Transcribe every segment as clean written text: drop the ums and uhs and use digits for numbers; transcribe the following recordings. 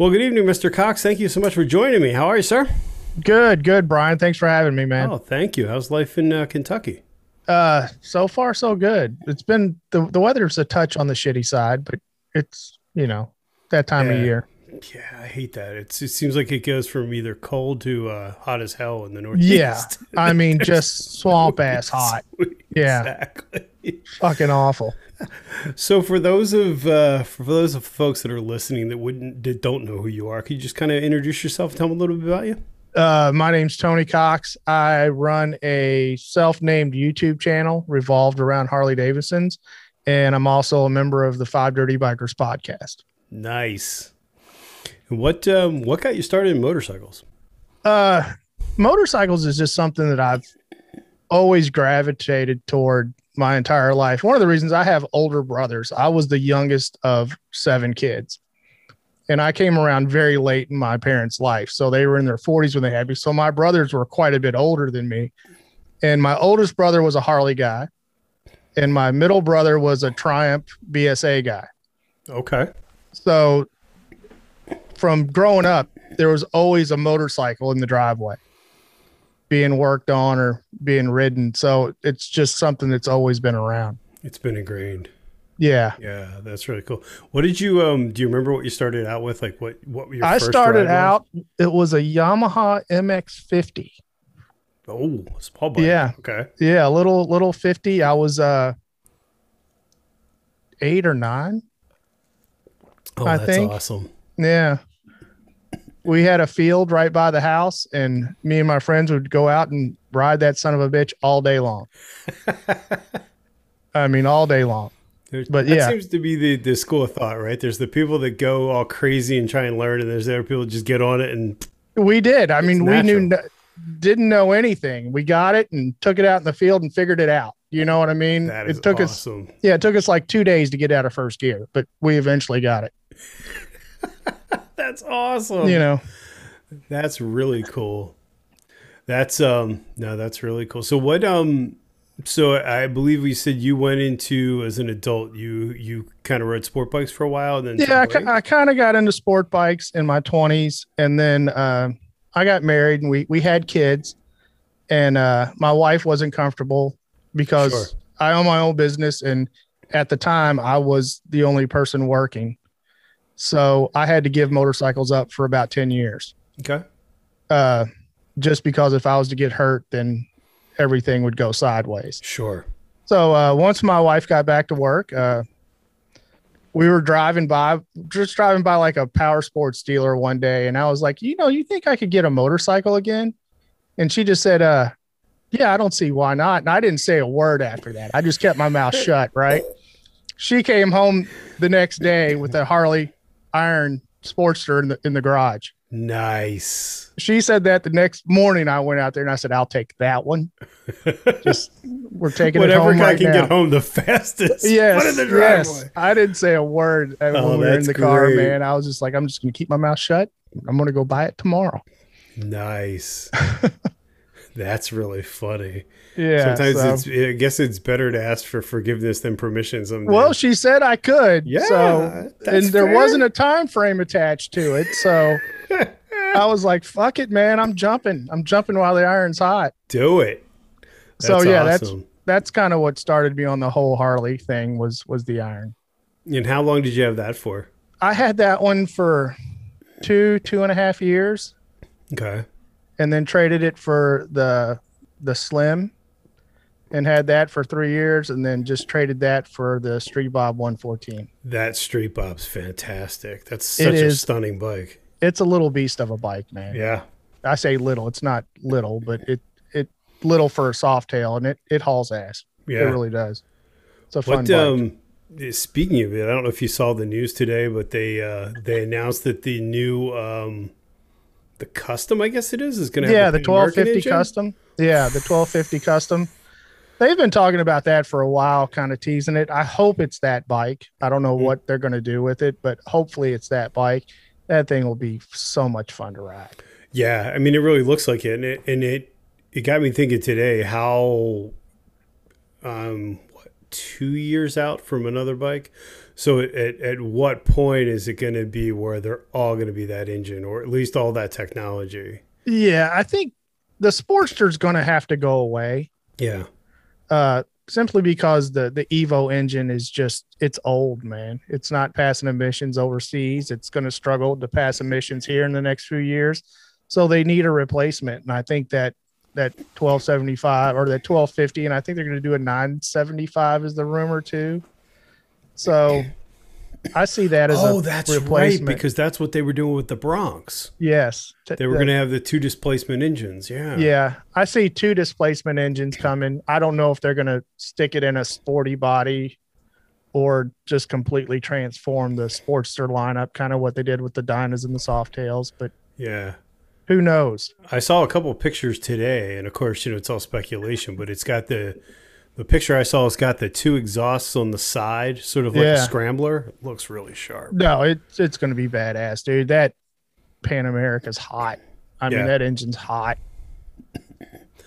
Well, good evening, Mr. Cox. Thank you so much for joining me. How are you, sir? Good, good, Brian. Thanks for having me, man. Oh, thank you. How's life in Kentucky? So far, so good. It's been the weather's a touch on the shitty side, but it's, you know, that time of year. Yeah, I hate that. It seems like it goes from either cold to hot as hell in the Northeast. Yeah, I mean, just swamp-ass hot. Yeah, exactly. Fucking awful. So for those of folks that are listening that don't know who you are, could you just kind of introduce yourself and tell them a little bit about you? My name's Tony Cox. I run a self-named YouTube channel revolved around Harley-Davidsons, and I'm also a member of the Five Dirty Bikers podcast. Nice. What got you started in motorcycles? Motorcycles is just something that I've always gravitated toward my entire life. One of the reasons, I have older brothers. I was the youngest of 7 kids, and I came around very late in my parents' life. So they were in their 40s when they had me. So my brothers were quite a bit older than me. And my oldest brother was a Harley guy, and my middle brother was a Triumph BSA guy. Okay. So from growing up, there was always a motorcycle in the driveway being worked on or being ridden. So it's just something that's always been around. It's been ingrained. Yeah. Yeah. That's really cool. What did you, do you remember what you started out with? Like what were your first ride? I started out, it was a Yamaha MX50. Oh, it's a small bike. Yeah. Okay. Yeah. A little 50. I was, 8 or 9. Oh, I that's think. Awesome. Yeah. We had a field right by the house, and me and my friends would go out and ride that son of a bitch all day long. I mean, all day long. But yeah, that seems to be the school of thought, right? There's the people that go all crazy and try and learn, and there's the other people that just get on it. And we did. I mean, we didn't know anything. We got it and took it out in the field and figured it out. You know what I mean? That is awesome. Yeah, it took us like 2 days to get out of first gear, but we eventually got it. That's awesome. You know, that's really cool. That's no, that's really cool. So what so I believe we said you went into, as an adult, you kind of rode sport bikes for a while, and then yeah, I kind of got into sport bikes in my 20s, and then I got married and we had kids, and my wife wasn't comfortable because sure. I own my own business, and at the time I was the only person working. So I had to give motorcycles up for about 10 years. Okay. Just because if I was to get hurt, then everything would go sideways. Sure. So once my wife got back to work, we were driving by like a power sports dealer one day. And I was like, you know, you think I could get a motorcycle again? And she just said, yeah, I don't see why not. And I didn't say a word after that. I just kept my mouth shut. Right. She came home the next day with a Harley Iron Sportster in the garage. Nice. She said that the next morning I went out there and I said, I'll take that one. Just we're taking whatever it home right I can now. Get home the fastest. Yes. Put in the driveway. Yes. I didn't say a word when we were in the car, man. I was just like, I'm just gonna keep my mouth shut. I'm gonna go buy it tomorrow. Nice. That's really funny. Yeah. Sometimes I guess it's better to ask for forgiveness than permission. Someday. Well, she said I could. Yeah. So, and there wasn't a time frame attached to it. So I was like, fuck it, man. I'm jumping while the iron's hot. Do it. That's so yeah, awesome. That's kind of what started me on the whole Harley thing was the iron. And how long did you have that for? I had that one for 2.5 years. Okay. And then traded it for the Slim, and had that for 3 years, and then just traded that for the Street Bob 114. That Street Bob's fantastic. That's such a stunning bike. It's a little beast of a bike, man. Yeah. I say little. It's not little, but it little for a soft tail, and it hauls ass. Yeah. It really does. It's a fun bike. Speaking of it, I don't know if you saw the news today, but they announced that the new the custom, I guess it is going to have the 1250 custom. Yeah, the 1250 custom. They've been talking about that for a while, kind of teasing it. I hope it's that bike. I don't know what they're going to do with it, but hopefully it's that bike. That thing will be so much fun to ride. Yeah, I mean, it really looks like it, and it got me thinking today how 2 years out from another bike. So at what point is it going to be where they're all going to be that engine, or at least all that technology? Yeah, I think the Sportster's going to have to go away. Yeah. Simply because the Evo engine is just, it's old, man. It's not passing emissions overseas. It's going to struggle to pass emissions here in the next few years. So they need a replacement. And I think that 1275 or that 1250, and I think they're going to do a 975 is the rumor too. So I see that as a replacement. Oh, that's right, because that's what they were doing with the Bronx. Yes. They were going to have the two displacement engines, yeah. Yeah, I see two displacement engines coming. I don't know if they're going to stick it in a sporty body or just completely transform the Sportster lineup, kind of what they did with the Dynas and the Softails, but yeah. Who knows? I saw a couple of pictures today, and of course, you know, it's all speculation, but it's got the picture I saw, it's got the two exhausts on the side, sort of like a scrambler. It looks really sharp. No, it's going to be badass, dude. That Pan America's hot. I mean, that engine's hot.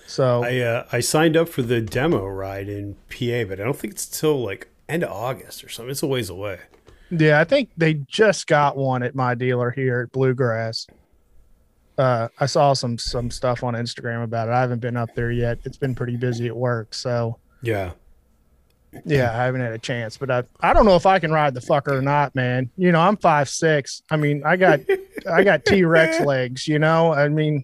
So I signed up for the demo ride in PA, but I don't think it's till like end of August or something. It's a ways away. Yeah, I think they just got one at my dealer here at Bluegrass. I saw some stuff on Instagram about it. I haven't been up there yet. It's been pretty busy at work, so yeah, I haven't had a chance. But I don't know if I can ride the fucker or not, man. You know, I'm 5'6". I mean, I got T-Rex legs. You know, I mean,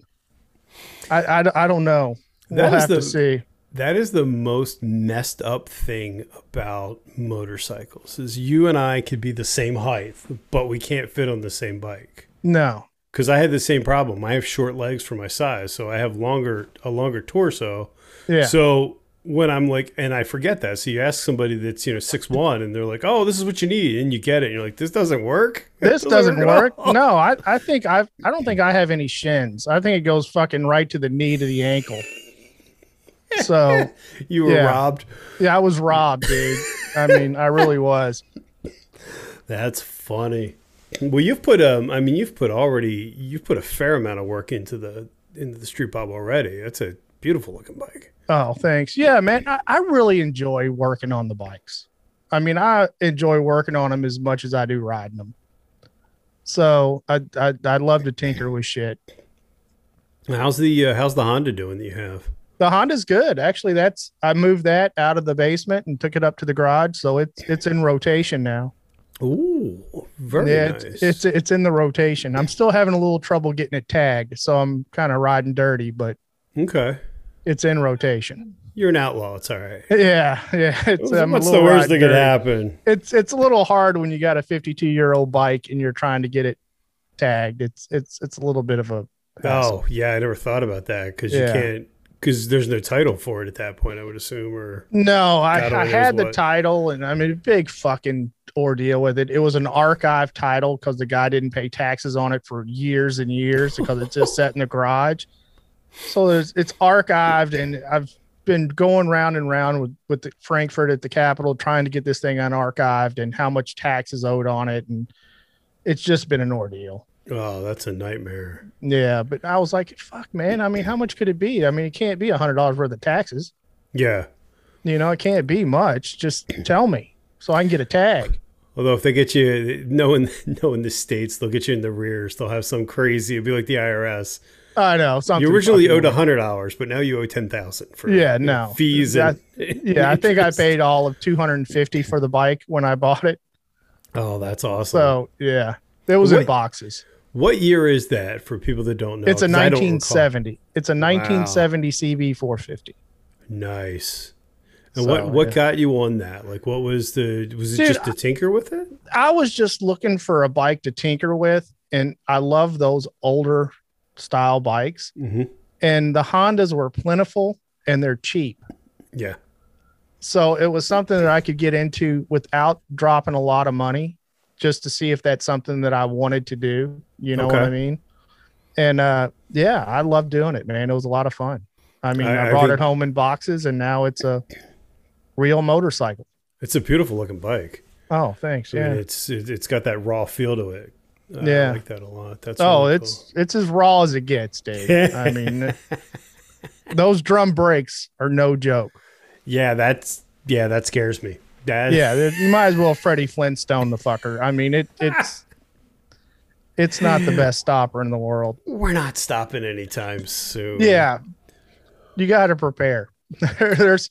I don't know. We'll have to see. That is the most messed up thing about motorcycles is you and I could be the same height, but we can't fit on the same bike. No. Because I had the same problem. I have short legs for my size, so I have a longer torso. Yeah. So when I'm like, and I forget that. So you ask somebody that's, you know, 6'1", and they're like, "Oh, this is what you need," and you get it. And you're like, "This doesn't work. This doesn't work." No, I don't think I have any shins. I think it goes fucking right to the knee to the ankle. So you were robbed. Yeah, I was robbed, dude. I mean, I really was. That's funny. Well, you've put you've put a fair amount of work into the Street Bob already. That's a beautiful looking bike. Oh, thanks. Yeah, man, I really enjoy working on the bikes. I mean, I enjoy working on them as much as I do riding them. So I love to tinker with shit. How's the Honda doing that you have? The Honda's good, actually. I moved that out of the basement and took it up to the garage, so it's in rotation now. Ooh, very nice. It's in the rotation. I'm still having a little trouble getting it tagged, so I'm kind of riding dirty, but okay, it's in rotation. You're an outlaw. It's all right. Yeah. What's the worst that could happen? It's a little hard when you got a 52-year-old bike and you're trying to get it tagged. It's a little bit of a hassle. Oh yeah, I never thought about that because you can't. Because there's no title for it at that point, I would assume. Or no, I had the title, and I mean, big fucking ordeal with it. It was an archive title because the guy didn't pay taxes on it for years and years because it's just sat in the garage. So it's archived, and I've been going round and round with the Frankfurt at the Capitol trying to get this thing unarchived and how much tax is owed on it, and it's just been an ordeal. Oh, that's a nightmare. Yeah, but I was like, fuck, man. I mean, how much could it be? I mean, it can't be $100 worth of taxes. Yeah. You know, it can't be much. Just tell me so I can get a tag. Although if they get you, knowing the states, they'll get you in the rears. They'll have some crazy, it'll be like the IRS. I know. You originally owed $100, but now you owe $10,000 for fees. I think I paid all of $250 for the bike when I bought it. Oh, that's awesome. So, yeah. It was in boxes. What year is that for people that don't know? It's a 1970. It's a 1970 CB 450. Nice. And so, what got you on that? Like, what was just to tinker with it? I was just looking for a bike to tinker with, and I love those older style bikes. Mm-hmm. And the Hondas were plentiful and they're cheap. Yeah. So it was something that I could get into without dropping a lot of money, just to see if that's something that I wanted to do. You know what I mean? And I love doing it, man. It was a lot of fun. I mean, I brought it home in boxes, and now it's a real motorcycle. It's a beautiful looking bike. Oh, thanks. Yeah. I mean, it's got that raw feel to it. I like that a lot. That's really cool. It's as raw as it gets, Dave. I mean, those drum brakes are no joke. Yeah, that's Yeah, that scares me. Yeah, you might as well Freddie Flintstone the fucker. I mean, it's not the best stopper in the world. We're not stopping anytime soon. Yeah, you got to prepare. There's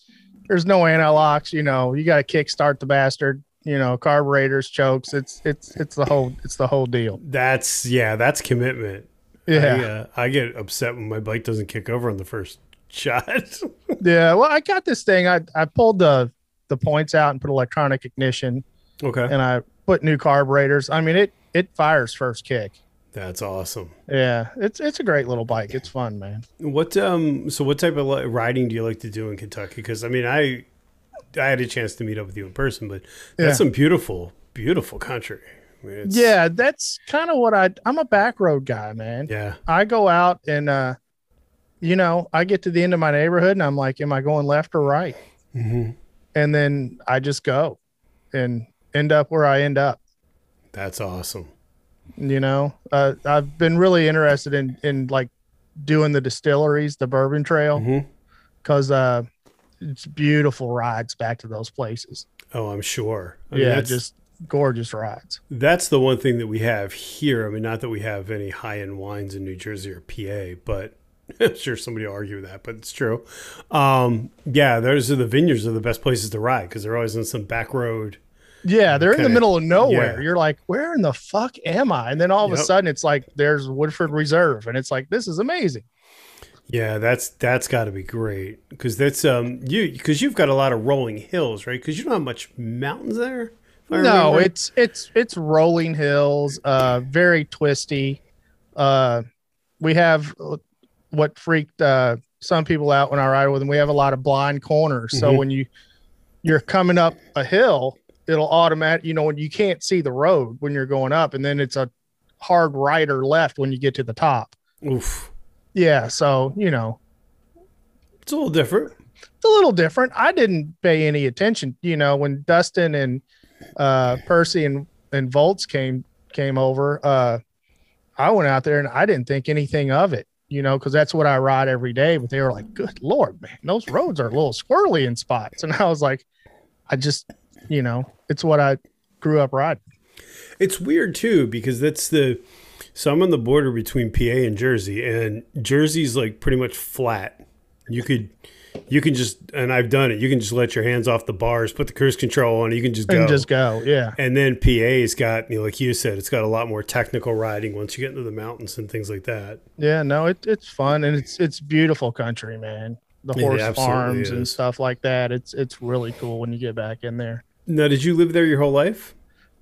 no anti-locks. You know, you got to kickstart the bastard. You know, carburetors, chokes. It's the whole deal. That's commitment. Yeah, I get upset when my bike doesn't kick over on the first shot. Yeah, well, I got this thing. I pulled the points out and put electronic ignition. Okay. And I put new carburetors. I mean, it fires first kick. That's awesome. Yeah, it's a great little bike. It's fun, man. What type of riding do you like to do in Kentucky? Because I mean, I had a chance to meet up with you in person, but that's some beautiful, beautiful country. I mean, that's kind of what I'm a back road guy, man. Yeah, I go out and you know, I get to the end of my neighborhood and I'm like, am I going left or right? Mm-hmm. And then I just go and end up where I end up. That's awesome. You know, I've been really interested in like doing the distilleries, the bourbon trail, because it's beautiful rides back to those places. Oh, I'm sure. I mean, just gorgeous rides. That's the one thing that we have here. I mean, not that we have any high-end wines in New Jersey or PA, but I'm sure somebody will argue that, but it's true. Those are the vineyards are the best places to ride because they're always on some back road. Yeah, they're in the middle of nowhere. Yeah. You're like, where in the fuck am I? And then all of a sudden, it's like there's Woodford Reserve, and it's like, this is amazing. Yeah, that's got to be great because that's you've got a lot of rolling hills, right? Because you don't have much mountains there. No, it's rolling hills, very twisty. We have. What freaked some people out when I ride with them, we have a lot of blind corners. So when you're coming up a hill, it'll automatic, you know, when you can't see the road when you're going up, and then it's a hard right or left when you get to the top. Oof. Yeah. So, you know, it's a little different. It's a little different. I didn't pay any attention, you know, when Dustin and Percy and Volts came over, I went out there and I didn't think anything of it. You know, because that's what I ride every day. But they were like, good Lord, man, those roads are a little squirrely in spots. And I was like, I just, you know, it's what I grew up riding. It's weird, too, because so I'm on the border between PA and Jersey, and Jersey's like pretty much flat. And I've done it, you can just let your hands off the bars, put the cruise control on, you can just go. Yeah. And then PA's got, you know, like you said, it's got a lot more technical riding once you get into the mountains and things like that. Yeah, no, it's fun. And it's beautiful country, man. The horse farms and stuff like that. It's really cool when you get back in there. Now, did you live there your whole life?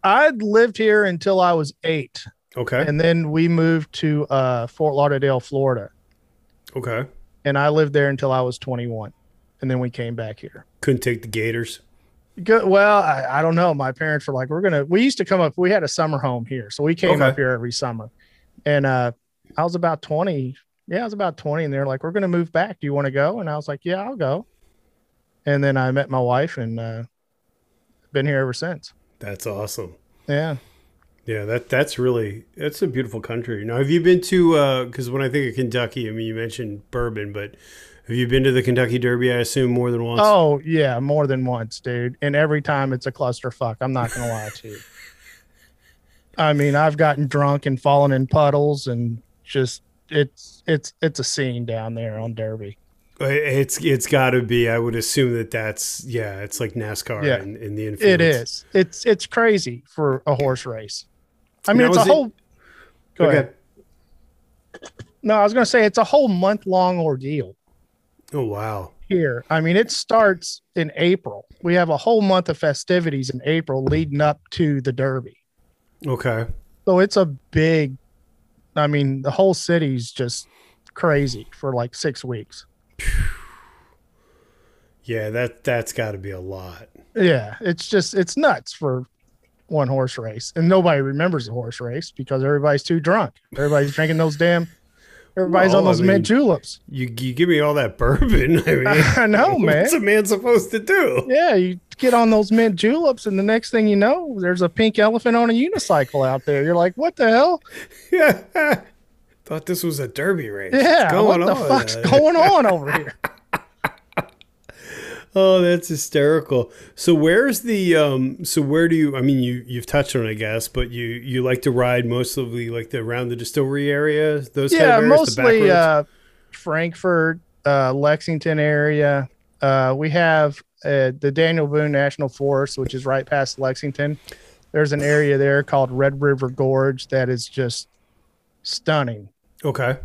I'd lived here until I was 8. Okay. And then we moved to Fort Lauderdale, Florida. Okay. And I lived there until I was 21. And then we came back here. Couldn't take the gators? Well, I don't know. My parents were like, we used to come up. We had a summer home here. So we came up here every summer. And I was about 20. Yeah, I was about 20. And they're like, we're going to move back. Do you want to go? And I was like, yeah, I'll go. And then I met my wife and been here ever since. That's awesome. Yeah. Yeah, that's a beautiful country. Now, have you been to, because when I think of Kentucky, I mean, you mentioned bourbon, but have you been to the Kentucky Derby, I assume, more than once? Oh, yeah, more than once, dude. And every time it's a clusterfuck. I'm not going to lie to you. I mean, I've gotten drunk and fallen in puddles and just, it's a scene down there on Derby. It's got to be. I would assume that's it's like NASCAR in the influence. It is. It's crazy for a horse race. I mean, Go ahead. No, I was going to say it's a whole month-long ordeal. Oh, wow. Here. I mean, it starts in April. We have a whole month of festivities in April leading up to the Derby. Okay. So it's a big, I mean, the whole city's just crazy for like 6 weeks. Yeah, that's got to be a lot. Yeah, it's just, it's nuts for one horse race, and nobody remembers the horse race because everybody's too drunk. Everybody's drinking those damn. Everybody's on those mint juleps. You give me all that bourbon. I mean, I know, man. What's a man supposed to do? Yeah, you get on those mint juleps, and the next thing you know, there's a pink elephant on a unicycle out there. You're like, what the hell? Yeah. Thought this was a derby race. Yeah, what the fuck's going on over here? Oh, that's hysterical. So where's the so where do you, I mean, you've touched on it, I guess, but you like to ride mostly like around the distillery area, those kind of areas, mostly the Frankfurt, Lexington area. We have the Daniel Boone National Forest, which is right past Lexington. There's an area there called Red River Gorge that is just stunning. Okay.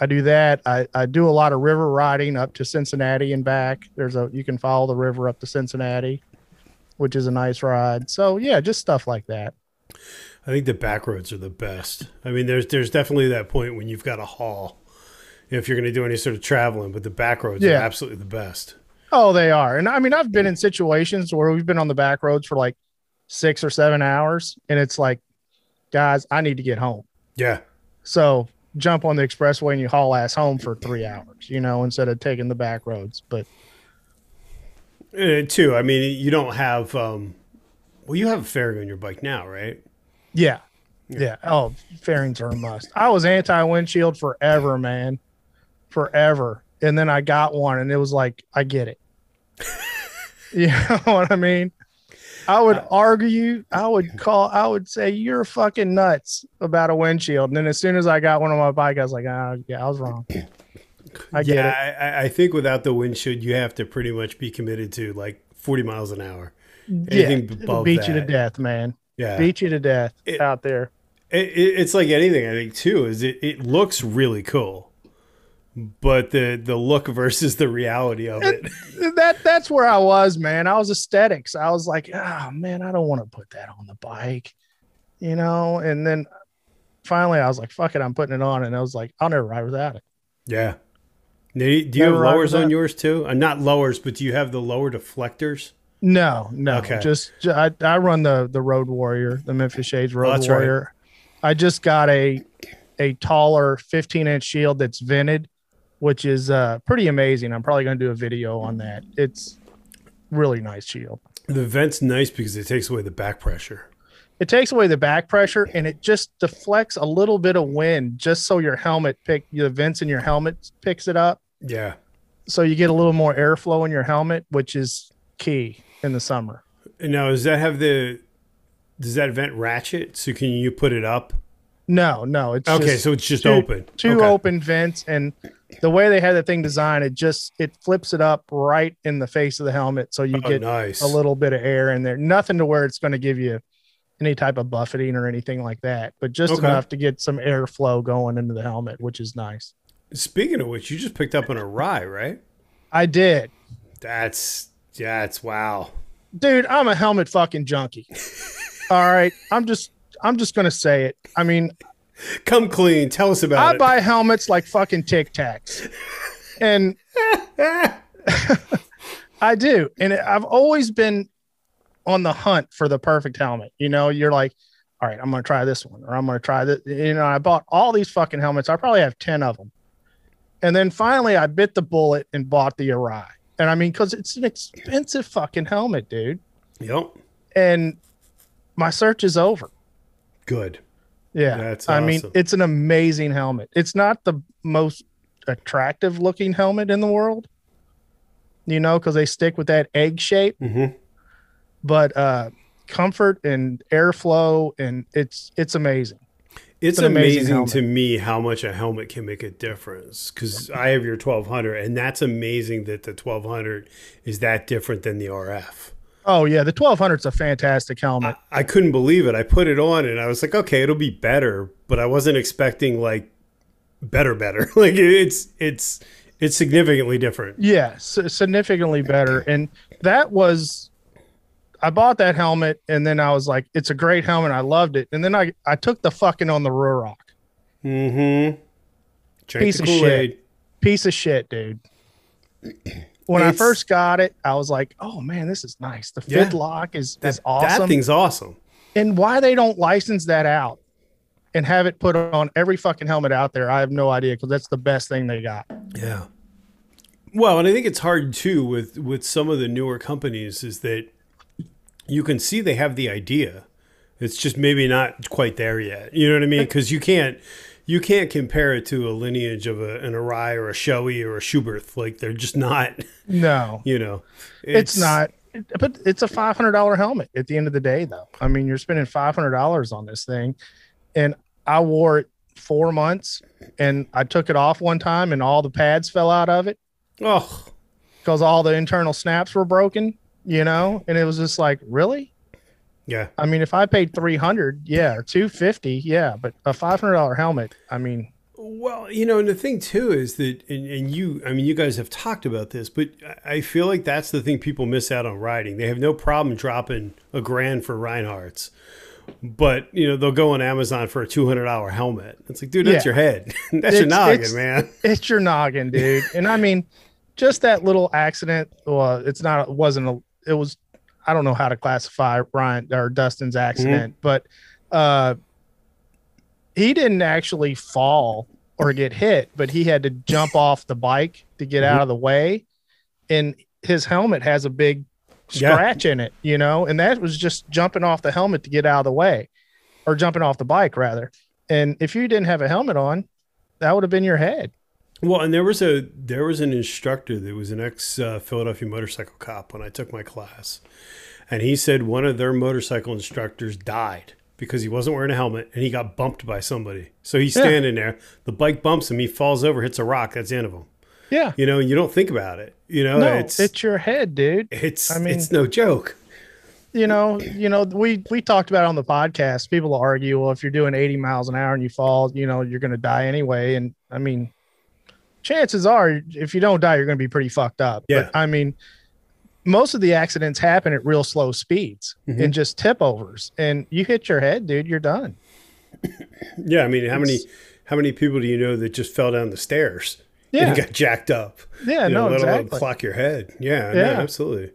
I do that. I do a lot of river riding up to Cincinnati and back. You can follow the river up to Cincinnati, which is a nice ride. So yeah, just stuff like that. I think the back roads are the best. I mean, there's definitely that point when you've got to haul if you're going to do any sort of traveling, but the back roads are absolutely the best. Oh, they are. And I mean, I've been in situations where we've been on the back roads for like 6 or 7 hours, and it's like, guys, I need to get home. Yeah. So jump on the expressway and you haul ass home for 3 hours, you know, instead of taking the back roads. But too, I mean, you don't have, well, you have a fairing on your bike now, right? Yeah. Yeah. Oh, fairings are a must. I was anti-windshield forever, man. Forever. And then I got one and it was like, I get it. You know what I mean? I would argue, I would say you're fucking nuts about a windshield. And then as soon as I got one on my bike, I was like, ah, oh, yeah, I was wrong. I get it. I think without the windshield, you have to pretty much be committed to like 40 miles an hour. Anything above that, beat you to death, man. Yeah. Beat you to death out there. It's like anything, I think, too, is it looks really cool, but the look versus the reality of it. That's where I was, man. I was aesthetics. I was like, oh man, I don't want to put that on the bike, you know? And then finally I was like, fuck it, I'm putting it on. And I was like, I'll never ride without it. Yeah. Do you have lowers on yours too? Not lowers, but do you have the lower deflectors? No. Okay. I run the Road Warrior, the Memphis Shades Road Warrior. Right. I just got a taller 15-inch shield that's vented, which is pretty amazing. I'm probably going to do a video on that. It's really nice shield. The vent's nice because it takes away the back pressure. It takes away the back pressure, and it just deflects a little bit of wind just so your helmet the vents in your helmet picks it up. Yeah. So you get a little more airflow in your helmet, which is key in the summer. Now, does that vent ratchet? So can you put it up? No. It's okay. So it's just open. Two open vents, and the way they had the thing designed, it flips it up right in the face of the helmet, so you get a little bit of air in there. Nothing to where it's going to give you any type of buffeting or anything like that, but just enough to get some airflow going into the helmet, which is nice. Speaking of which, you just picked up an Arai, right? I did. That's wow. Dude, I'm a helmet fucking junkie. All right. I'm just going to say it. I mean, come clean. Tell us about it. I buy helmets like fucking Tic Tacs. And I do. And I've always been on the hunt for the perfect helmet. You know, you're like, all right, I'm going to try this one, or I'm going to try this. You know, I bought all these fucking helmets. I probably have 10 of them. And then finally I bit the bullet and bought the Arai. And I mean, because it's an expensive fucking helmet, dude. Yep. And my search is over. Good. Yeah. That's awesome. I mean, it's an amazing helmet. It's not the most attractive looking helmet in the world, you know, because they stick with that egg shape. Mm-hmm. But comfort and airflow, and it's amazing. It's amazing to me how much a helmet can make a difference, because I have your 1200, and that's amazing that the 1200 is that different than the RF. Oh, yeah. The 1200's a fantastic helmet. I couldn't believe it. I put it on, and I was like, okay, it'll be better, but I wasn't expecting, like, better. Like, it's significantly different. Yeah, significantly better. And that was... I bought that helmet, and then I was like, it's a great helmet. I loved it. And then I took the fucking on the Rurock. Mm-hmm. Piece of shit, dude. When I first got it, I was like, oh, man, this is nice. The Fidlock is awesome. That thing's awesome. And why they don't license that out and have it put on every fucking helmet out there, I have no idea, because that's the best thing they got. Yeah. Well, and I think it's hard, too, with some of the newer companies is that you can see they have the idea. It's just maybe not quite there yet. You know what I mean? Because you can't, you can't compare it to a lineage of an Arai or a Shoei or a Schuberth. Like, they're just not. No. You know. It's not. But it's a $500 helmet at the end of the day, though. I mean, you're spending $500 on this thing. And I wore it 4 months, and I took it off one time, and all the pads fell out of it. Oh. Because all the internal snaps were broken, you know? And it was just like, really? Yeah. I mean, if I paid $300, yeah, or $250, yeah, but a $500 helmet, I mean. Well, you know, and the thing too is that, and you, I mean, you guys have talked about this, but I feel like that's the thing people miss out on riding. They have no problem dropping a $1,000 for Reinhardts, but you know, they'll go on Amazon for a $200 helmet. It's like, dude, that's your head. That's your noggin, man. It's your noggin, dude. And I mean, just that little accident. Well, it's not, it wasn't a, it was, I don't know how to classify Ryan or Dustin's accident, but he didn't actually fall or get hit, but he had to jump off the bike to get out of the way. And his helmet has a big scratch in it, you know, and that was just jumping off the helmet to get out of the way, or jumping off the bike rather. And if you didn't have a helmet on, that would have been your head. Well, and there was an instructor that was an ex Philadelphia motorcycle cop when I took my class, and he said one of their motorcycle instructors died because he wasn't wearing a helmet and he got bumped by somebody. So he's standing there, the bike bumps him, he falls over, hits a rock. That's the end of him. Yeah, you know, you don't think about it. You know, no, it's your head, dude. It's, I mean, it's no joke. You know, we talked about it on the podcast. People argue, well, if you're doing 80 miles an hour and you fall, you know, you're going to die anyway. And I mean, chances are, if you don't die, you're going to be pretty fucked up. Yeah. But I mean, most of the accidents happen at real slow speeds and just tip overs, and you hit your head, dude, you're done. Yeah. I mean, how many people do you know that just fell down the stairs and got jacked up? Yeah. You know, no, exactly. Clock your head. Yeah. Yeah. No, absolutely.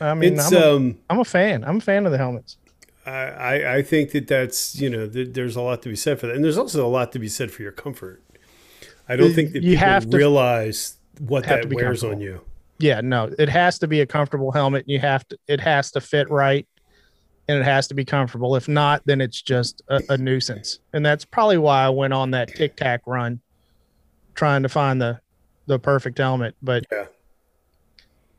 I mean, I'm a fan. I'm a fan of the helmets. I think that's, you know, there's a lot to be said for that. And there's also a lot to be said for your comfort. I don't think that you have to realize what that wears on you. Yeah, no, it has to be a comfortable helmet. You have to, it has to fit right, and it has to be comfortable. If not, then it's just a nuisance. And that's probably why I went on that Tic Tac run, trying to find the perfect helmet. But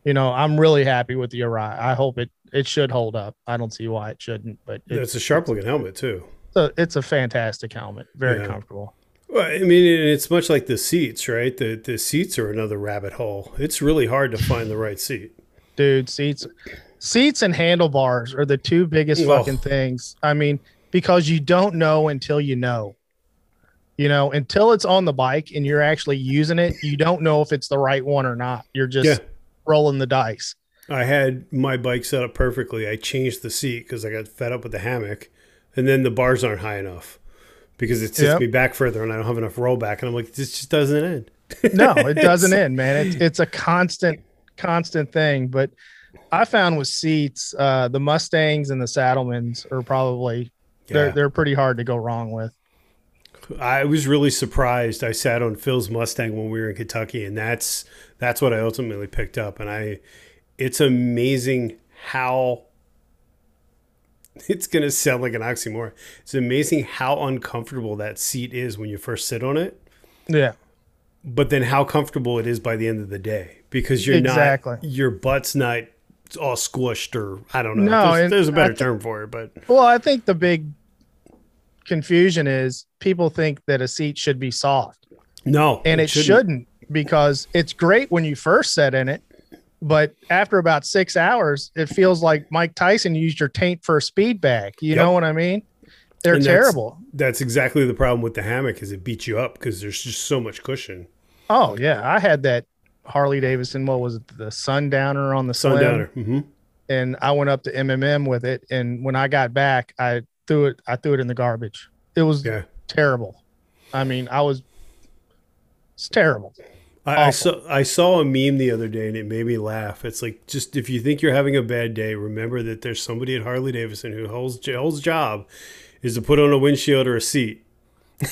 you know, I'm really happy with the Arai. I hope it should hold up. I don't see why it shouldn't. But it's a sharp looking helmet too. So it's a fantastic helmet. Very comfortable. Well, I mean, it's much like the seats, right? The seats are another rabbit hole. It's really hard to find the right seat. Dude, seats and handlebars are the two biggest fucking things. I mean, because you don't know until you know. You know, until it's on the bike and you're actually using it, you don't know if it's the right one or not. You're just rolling the dice. I had my bike set up perfectly. I changed the seat because I got fed up with the hammock, and then the bars aren't high enough, because it sits me back further and I don't have enough rollback. And I'm like, this just doesn't end. No, it doesn't end, man. It's a constant thing. But I found with seats, the Mustangs and the Saddlemans are probably, they're pretty hard to go wrong with. I was really surprised. I sat on Phil's Mustang when we were in Kentucky, and that's what I ultimately picked up. And it's amazing how, it's going to sound like an oxymoron. It's amazing how uncomfortable that seat is when you first sit on it. Yeah. But then how comfortable it is by the end of the day, because you're not, your butt's not all squished, or I don't know. No, there's a better term for it, but. Well, I think the big confusion is people think that a seat should be soft. No. And it shouldn't, because it's great when you first sit in it. But after about 6 hours, it feels like Mike Tyson used your taint for a speed bag. You know what I mean? They're terrible. That's exactly the problem with the hammock, is it beats you up because there's just so much cushion. Oh, yeah. I had that Harley-Davidson, what was it, the Sundowner on the Sundowner. And I went up to MMM with it. And when I got back, I threw it in the garbage. It was terrible. I mean, it's terrible. I saw a meme the other day, and it made me laugh. It's like, just if you think you're having a bad day, remember that there's somebody at Harley-Davidson who whose job is to put on a windshield or a seat.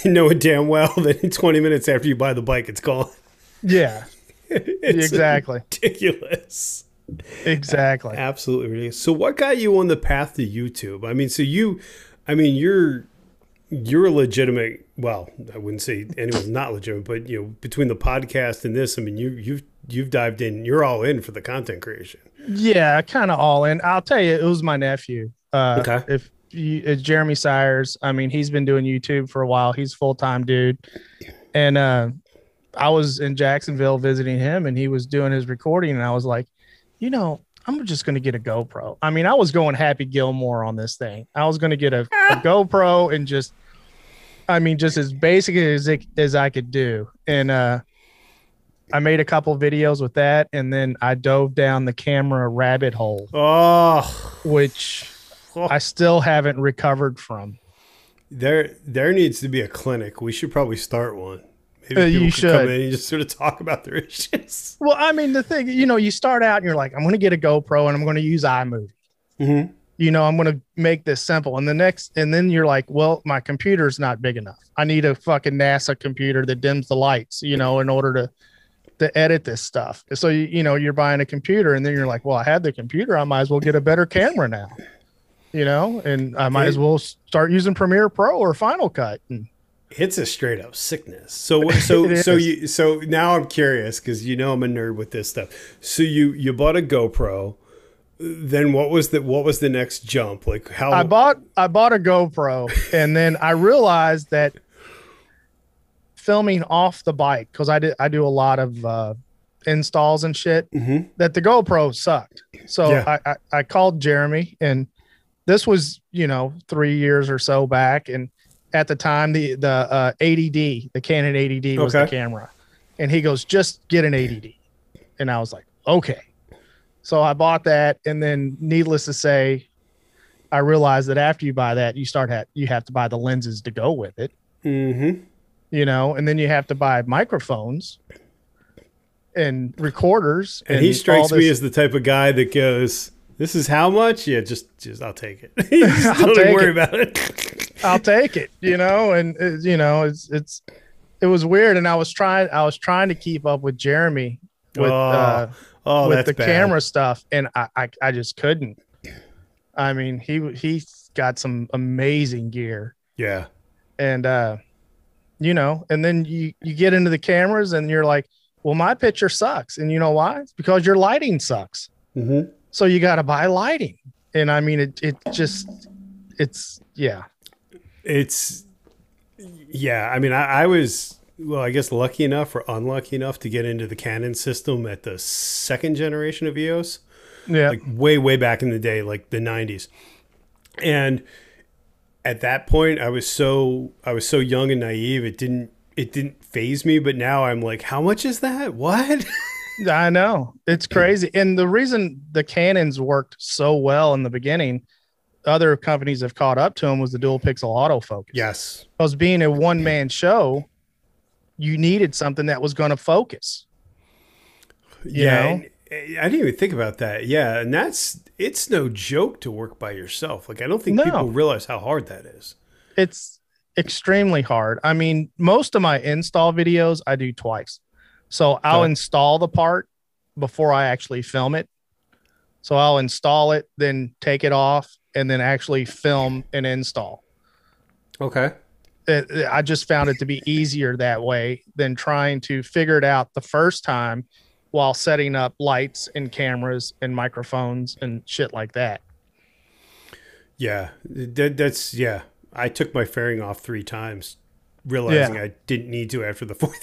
You know it damn well that in 20 minutes after you buy the bike, it's gone. Yeah, it's exactly ridiculous. Exactly, absolutely ridiculous. So, what got you on the path to YouTube? I mean, so you, I mean, you're. you're a legitimate, well, I wouldn't say anyone's not legitimate, but you know, between the podcast and this, I mean, you've dived in, you're all in for the content creation. Yeah, kind of all in. I'll tell you, it was my nephew. Okay. It's Jeremy Sires. I mean, he's been doing YouTube for a while. He's full-time dude. And I was in Jacksonville visiting him, and he was doing his recording, and I was like, you know, I'm just going to get a GoPro. I mean, I was going Happy Gilmore on this thing. I was going to get a GoPro and just, I mean, just as basic as I could do. And I made a couple videos with that, and then I dove down the camera rabbit hole, which I still haven't recovered from. There needs to be a clinic. We should probably start one. Maybe you should come in and just sort of talk about their issues. Well, I mean, the thing, you know, you start out and you're like, I'm going to get a GoPro and I'm going to use iMovie. Mm-hmm. You know, I'm going to make this simple. And the next, and then you're like, well, my computer's not big enough. I need a fucking NASA computer that dims the lights, you know, in order to edit this stuff. So, you know, you're buying a computer and then you're like, well, I had the computer. I might as well get a better camera now, you know, and I might as well start using Premiere Pro or Final Cut. And, it's a straight up sickness. So now I'm curious, because you know I'm a nerd with this stuff. So you bought a GoPro, then what was the next jump? Like how I bought a GoPro and then I realized that filming off the bike, because I do a lot of installs and shit, mm-hmm. that the GoPro sucked. So yeah. I called Jeremy, and this was, you know, 3 years or so back, and at the time, the 80D, the Canon 80D was the camera. And he goes, just get an 80D. And I was like, okay. So I bought that. And then needless to say, I realized that after you buy that, you have to buy the lenses to go with it, mm-hmm. you know, and then you have to buy microphones and recorders. And he strikes me as the type of guy that goes, this is how much? Yeah, just I'll take it. Don't worry about it. I'll take it, you know, and you know, it was weird. And I was trying to keep up with Jeremy with the camera stuff. And I just couldn't. I mean, he got some amazing gear. Yeah. And, you know, and then you get into the cameras and you're like, well, my picture sucks. And you know why? It's because your lighting sucks. Mm-hmm. So you got to buy lighting. And I mean, yeah. I mean, I was, well, I guess lucky enough or unlucky enough to get into the Canon system at the second generation of EOS. Yeah. Like way back in the day, like the 90s. And at that point I was so young and naive. It didn't faze me. But now I'm like, how much is that? What? I know, it's crazy. And the reason the Canons worked so well in the beginning, other companies have caught up to them, was the dual pixel autofocus. Yes. Because being a one-man show, you needed something that was going to focus. Yeah. I didn't even think about that. Yeah. And it's no joke to work by yourself. Like, I don't think people realize how hard that is. It's extremely hard. I mean, most of my install videos I do twice. So I'll install the part before I actually film it. So I'll install it, then take it off, and then actually film and install. Okay. I just found it to be easier that way than trying to figure it out the first time while setting up lights and cameras and microphones and shit like that. Yeah. That's I took my fairing off 3 times, realizing I didn't need to after the 4th.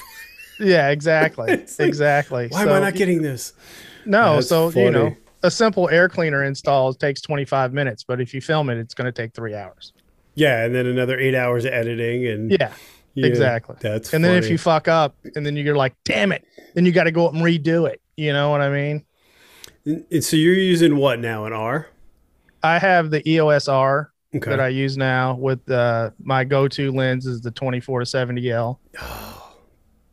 Yeah, exactly. Like, exactly. Why am I not getting this? No. So, funny. You know, a simple air cleaner install takes 25 minutes, but if you film it, it's going to take 3 hours. Yeah. And then another 8 hours of editing. And yeah exactly. That's and funny. Then if you fuck up and then you're like, damn it, then you got to go up and redo it. You know what I mean? And so you're using what now? An R? I have the EOS R that I use now with my go-to lens is the 24-70L. Oh,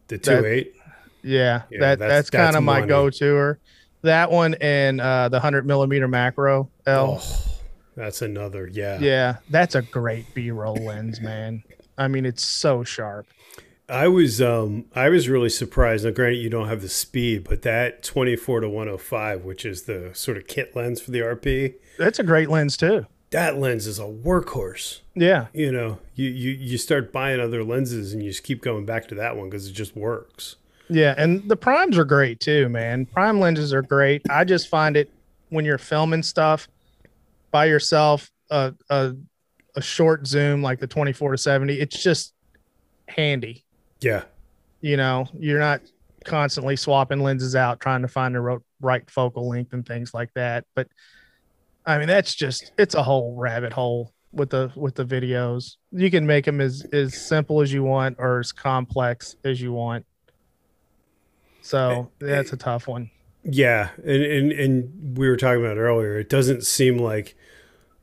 the 2.8. Yeah. That's kind of my go-to-er. That one and the 100mm macro L. Oh, that's another. Yeah. That's a great B-roll lens, man. I mean, it's so sharp. I was really surprised. Now, granted, you don't have the speed, but that 24-105, which is the sort of kit lens for the RP. That's a great lens too. that lens is a workhorse. Yeah. You know, you start buying other lenses and you just keep going back to that one because it just works. Yeah. And the primes are great too, man. Prime lenses are great. I just find it when you're filming stuff by yourself, a short zoom like the 24 to 70, it's just handy. Yeah. You know, you're not constantly swapping lenses out, trying to find the right focal length and things like that. But I mean, that's just, it's a whole rabbit hole with the videos. You can make them as simple as you want or as complex as you want. So that's a tough one. Yeah. And we were talking about it earlier. It doesn't seem like,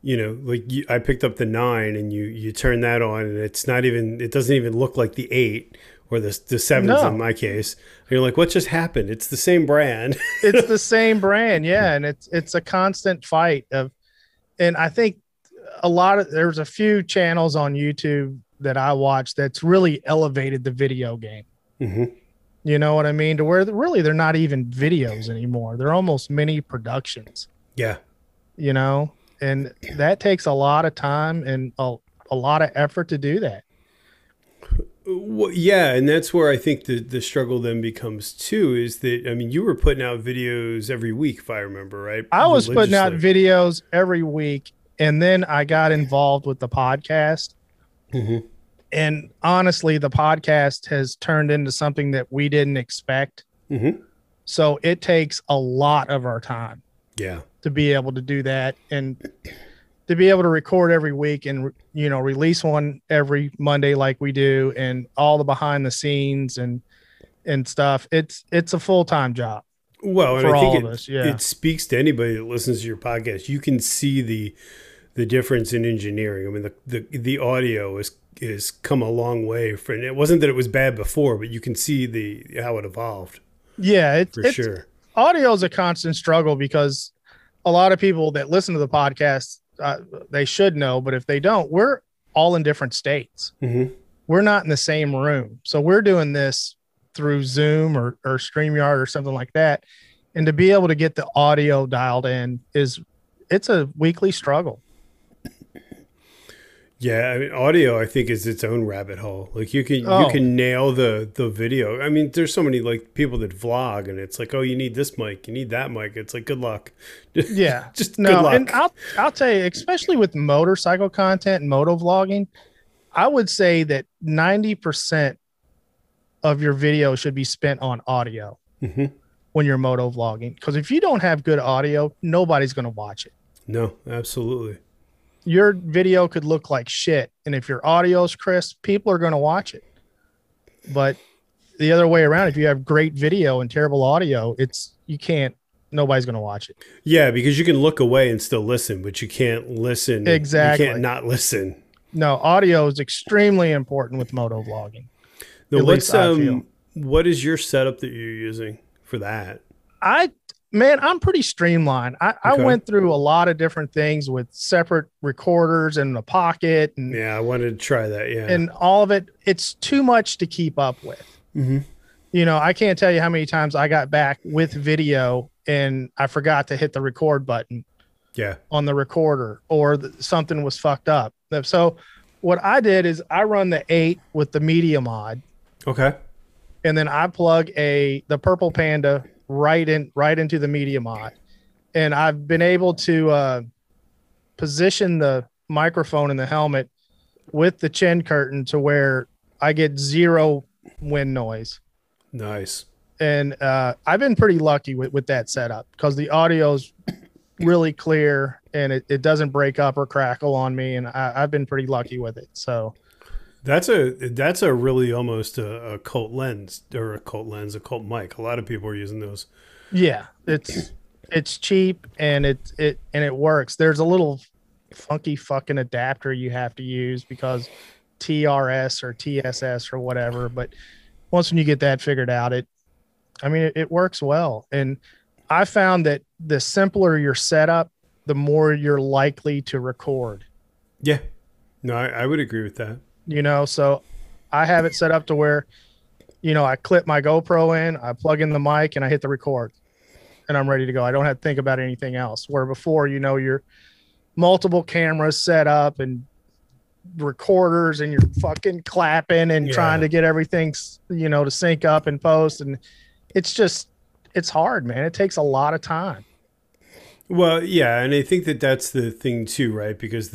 you know, like I picked up the 9 and you turn that on and it's not even, it doesn't even look like the 8 or the 7s in my case. And you're like, what just happened? It's the same brand. It's the same brand. Yeah. And it's a constant fight of, and I think there's a few channels on YouTube that I watch that's really elevated the video game. Mm-hmm. You know what I mean? To where really they're not even videos anymore. They're almost mini productions. Yeah. You know, and that takes a lot of time and a lot of effort to do that. Well, yeah. And that's where I think the struggle then becomes too, is that, I mean, you were putting out videos every week, if I remember right. I was putting out videos every week. And then I got involved with the podcast. Mm-hmm. And honestly, the podcast has turned into something that we didn't expect. Mm-hmm. So it takes a lot of our time. Yeah. To be able to do that and to be able to record every week and, you know, release one every Monday like we do, and all the behind the scenes and stuff. It's a full-time job. Well, and I think it speaks to anybody that listens to your podcast. You can see the difference in engineering. I mean, the audio is come a long way for, and it wasn't that it was bad before, but you can see how it evolved. Yeah, for sure. Audio is a constant struggle because a lot of people that listen to the podcast, they should know, but if they don't, we're all in different states. Mm-hmm. We're not in the same room. So we're doing this through Zoom or StreamYard or something like that. And to be able to get the audio dialed in it's a weekly struggle. Yeah, I mean, audio, I think, is its own rabbit hole. Like you can nail the video. I mean, there's so many like people that vlog, and it's like, oh, you need this mic, you need that mic. It's like, good luck. Yeah, just no. Good luck. And I'll tell you, especially with motorcycle content and moto vlogging, I would say that 90% of your video should be spent on audio. Mm-hmm. When you're moto vlogging, because if you don't have good audio, nobody's going to watch it. No, absolutely. Your video could look like shit, and if your audio is crisp, people are going to watch it. But the other way around, if you have great video and terrible audio, nobody's going to watch it. Yeah, because you can look away and still listen, but you can't listen. Exactly. You can't not listen. No, audio is extremely important with moto vlogging. Now, what is your setup that you're using for that? Man, I'm pretty streamlined. I went through a lot of different things with separate recorders and a pocket. And, yeah, I wanted to try that. Yeah. And all of it, it's too much to keep up with. Mm-hmm. You know, I can't tell you how many times I got back with video and I forgot to hit the record button. Yeah. On the recorder, or something was fucked up. So what I did is I run the 8 with the media mod. Okay. And then I plug the Purple Panda right into the media mod, and I've been able to position the microphone in the helmet with the chin curtain to where I get zero wind noise. Nice. And I've been pretty lucky with that setup, because the audio's really clear and it doesn't break up or crackle on me, and I've been pretty lucky with it. So that's a really almost a cult mic. A lot of people are using those. Yeah, it's cheap and it works. There's a little funky fucking adapter you have to use because TRS or TSS or whatever. But once when you get that figured out, it works well. And I found that the simpler your setup, the more you're likely to record. Yeah, no, I would agree with that. You know, so I have it set up to where, you know, I clip my GoPro in, I plug in the mic, and I hit the record, and I'm ready to go. I don't have to think about anything else. Where before, you know, multiple cameras set up and recorders, and you're fucking clapping and trying to get everything, you know, to sync up and post. And it's just, it's hard, man. It takes a lot of time. Well, yeah. And I think that that's the thing too, right? Because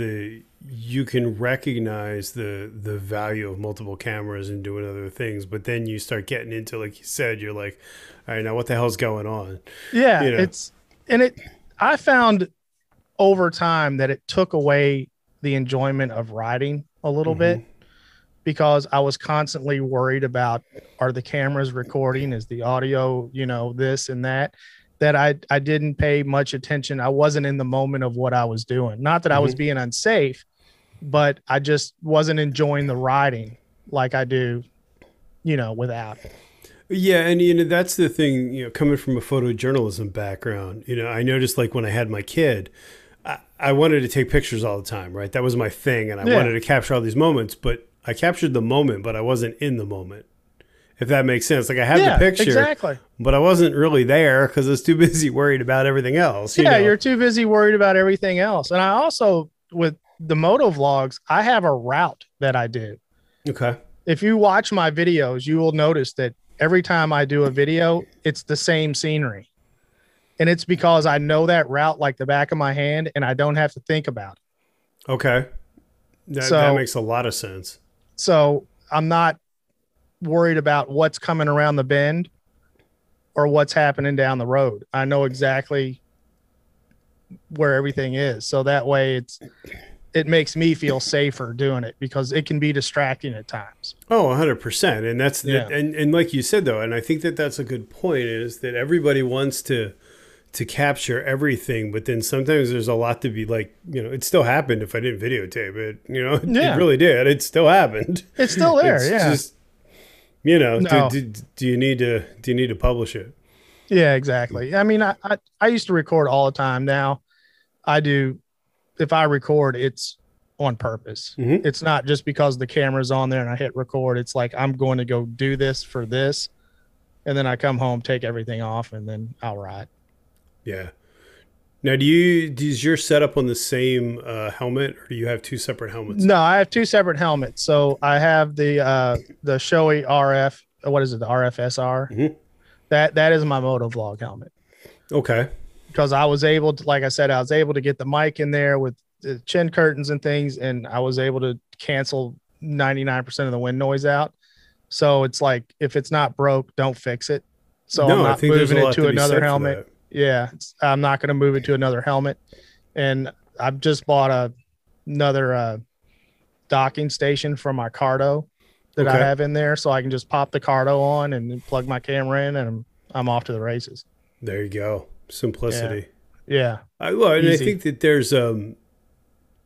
you can recognize the value of multiple cameras and doing other things, but then you start getting into, like you said, you're like, all right, now what the hell's going on? Yeah. You know? I found over time that it took away the enjoyment of riding a little bit, because I was constantly worried about, are the cameras recording? Is the audio, you know, this and that, that I didn't pay much attention. I wasn't in the moment of what I was doing. Not that I was being unsafe, but I just wasn't enjoying the riding like I do, you know, without it. Yeah. And, you know, that's the thing, you know, coming from a photojournalism background, you know, I noticed, like, when I had my kid, I wanted to take pictures all the time, right? That was my thing. And I wanted to capture all these moments, but I captured the moment, but I wasn't in the moment, if that makes sense. Like, I had the picture, but I wasn't really there because I was too busy worried about everything else. You know? You're too busy worried about everything else. And I also, with the moto vlogs, I have a route that I do. Okay. If you watch my videos, you will notice that every time I do a video, it's the same scenery. And it's because I know that route like the back of my hand, and I don't have to think about it. Okay. That makes a lot of sense. So I'm not worried about what's coming around the bend or what's happening down the road. I know exactly where everything is. So that way it makes me feel safer doing it, because it can be distracting at times. Oh, 100%. And that's, and like you said though, and I think that that's a good point, is that everybody wants to capture everything, but then sometimes there's a lot to be like, you know, it still happened if I didn't videotape it, you know, it really did. It still happened. It's still there. It's just, you know, do you need to publish it? Yeah, exactly. I mean, I used to record all the time. Now I do. If I record, it's on purpose. It's not just because the camera's on there and I hit record. It's like, I'm going to go do this for this. And then I come home, take everything off, and then I'll ride. Yeah. Now, does your setup on the same helmet, or do you have two separate helmets? No, I have two separate helmets. So I have the Shoei RF, what is it, the RFSR? That is my motovlog helmet. Okay. Because I was able to, like I said, I was able to get the mic in there with the chin curtains and things, and I was able to cancel 99% of the wind noise out. So it's like, if it's not broke, don't fix it. So I'm not moving it to another helmet. Yeah, I'm not going to move it to another helmet. And I've just bought another docking station for my Cardo that I have in there, so I can just pop the Cardo on and plug my camera in, and I'm off to the races. There you go. Simplicity. Yeah. I think that there's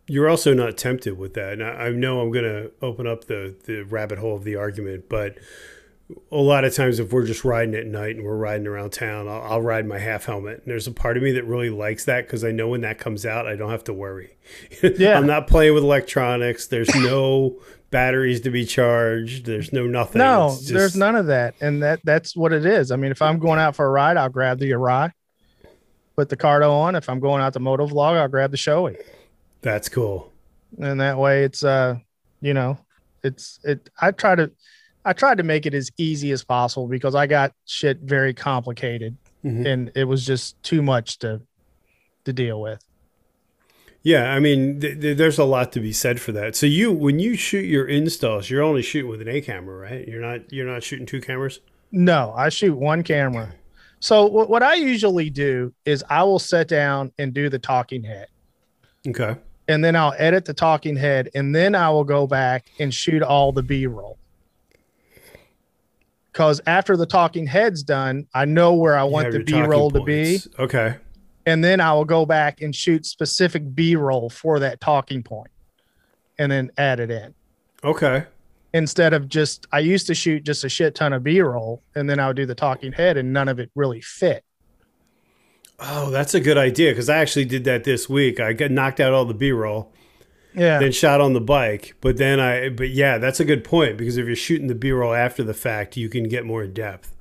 you're also not tempted with that. And I know I'm going to open up the rabbit hole of the argument, but a lot of times if we're just riding at night and we're riding around town, I'll ride my half helmet. And there's a part of me that really likes that, because I know when that comes out, I don't have to worry. Yeah. I'm not playing with electronics. There's no batteries to be charged. There's no nothing. No, there's none of that. And that's what it is. I mean, if I'm going out for a ride, I'll grab the Arai, put the Cardo on. If I'm going out to motovlog, I'll grab the Shoei. That's cool. And that way it's, you know, I tried to make it as easy as possible, because I got shit very complicated and it was just too much to deal with. Yeah. I mean, there's a lot to be said for that. So when you shoot your installs, you're only shooting with an A camera, right? You're not shooting two cameras. No, I shoot one camera. So what I usually do is I will sit down and do the talking head. Okay. And then I'll edit the talking head, and then I will go back and shoot all the B-roll. Because after the talking head's done, I know where I want the B-roll to be. Okay. And then I will go back and shoot specific B-roll for that talking point and then add it in. Okay. Instead of just, I used to shoot just a shit ton of B-roll, and then I would do the talking head and none of it really fit. Oh, that's a good idea, because I actually did that this week. I got knocked out all the B-roll, then shot on the bike. But yeah, that's a good point, because if you're shooting the B-roll after the fact, you can get more in depth.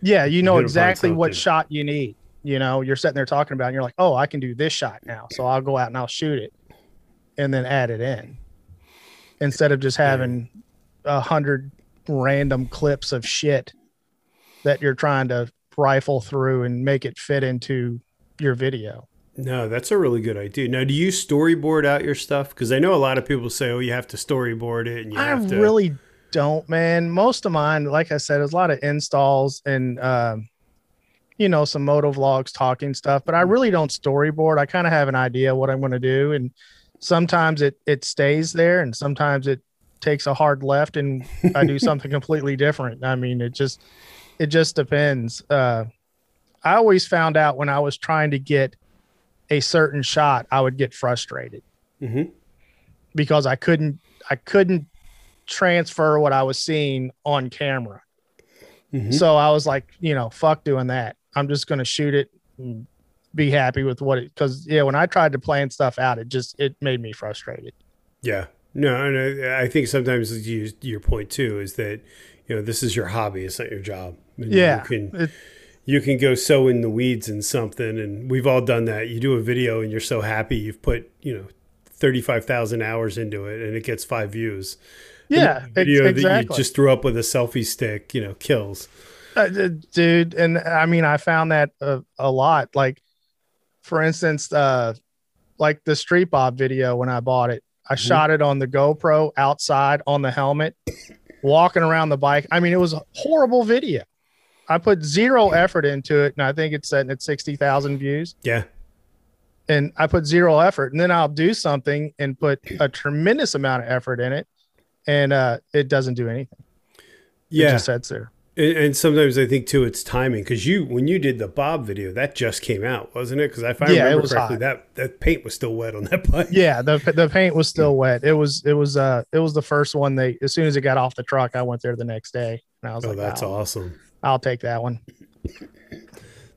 Yeah, you know exactly what shot you need. you know, you're sitting there talking about it and you're like, oh, I can do this shot now. So I'll go out and I'll shoot it and then add it in instead of just having 100 random clips of shit that you're trying to rifle through and make it fit into your video. No, that's a really good idea. Now, do you storyboard out your stuff? Because I know a lot of people say, oh, you have to storyboard it. And you have to... really don't, man. Most of mine, like I said, is a lot of installs and, you know, some moto vlogs, talking stuff. But I really don't storyboard. I kind of have an idea what I'm going to do. And sometimes it stays there and sometimes it takes a hard left and I do something completely different. I mean, it just depends. I always found out when I was trying to get a certain shot, I would get frustrated because I couldn't transfer what I was seeing on camera. So I was like, you know, fuck doing that. I'm just going to shoot it and be happy with what it, cause yeah, when I tried to plan stuff out, it made me frustrated. Yeah, no, and I think sometimes your point too, is that, you know, this is your hobby. It's not your job. And yeah. You can go sow in the weeds in something. And we've all done that. You do a video and you're so happy you've put, you know, 35,000 hours into it and it gets 5 views. Yeah, video exactly. That you just threw up with a selfie stick, you know, kills. Dude, and I mean, I found that a lot. Like, for instance, like the Street Bob video when I bought it, I shot it on the GoPro outside on the helmet, walking around the bike. I mean, it was a horrible video. I put zero effort into it, and I think it's sitting at 60,000 views. Yeah. And I put zero effort, and then I'll do something and put a tremendous amount of effort in it. And it doesn't do anything. Yeah. It just sits there. And sometimes I think, too, it's timing. Because when you did the Bob video, that just came out, wasn't it? Because if I remember correctly, that paint was still wet on that bike. Yeah, the paint was still wet. It was the first one. As soon as it got off the truck, I went there the next day. And I was like, that's awesome. I'll take that one.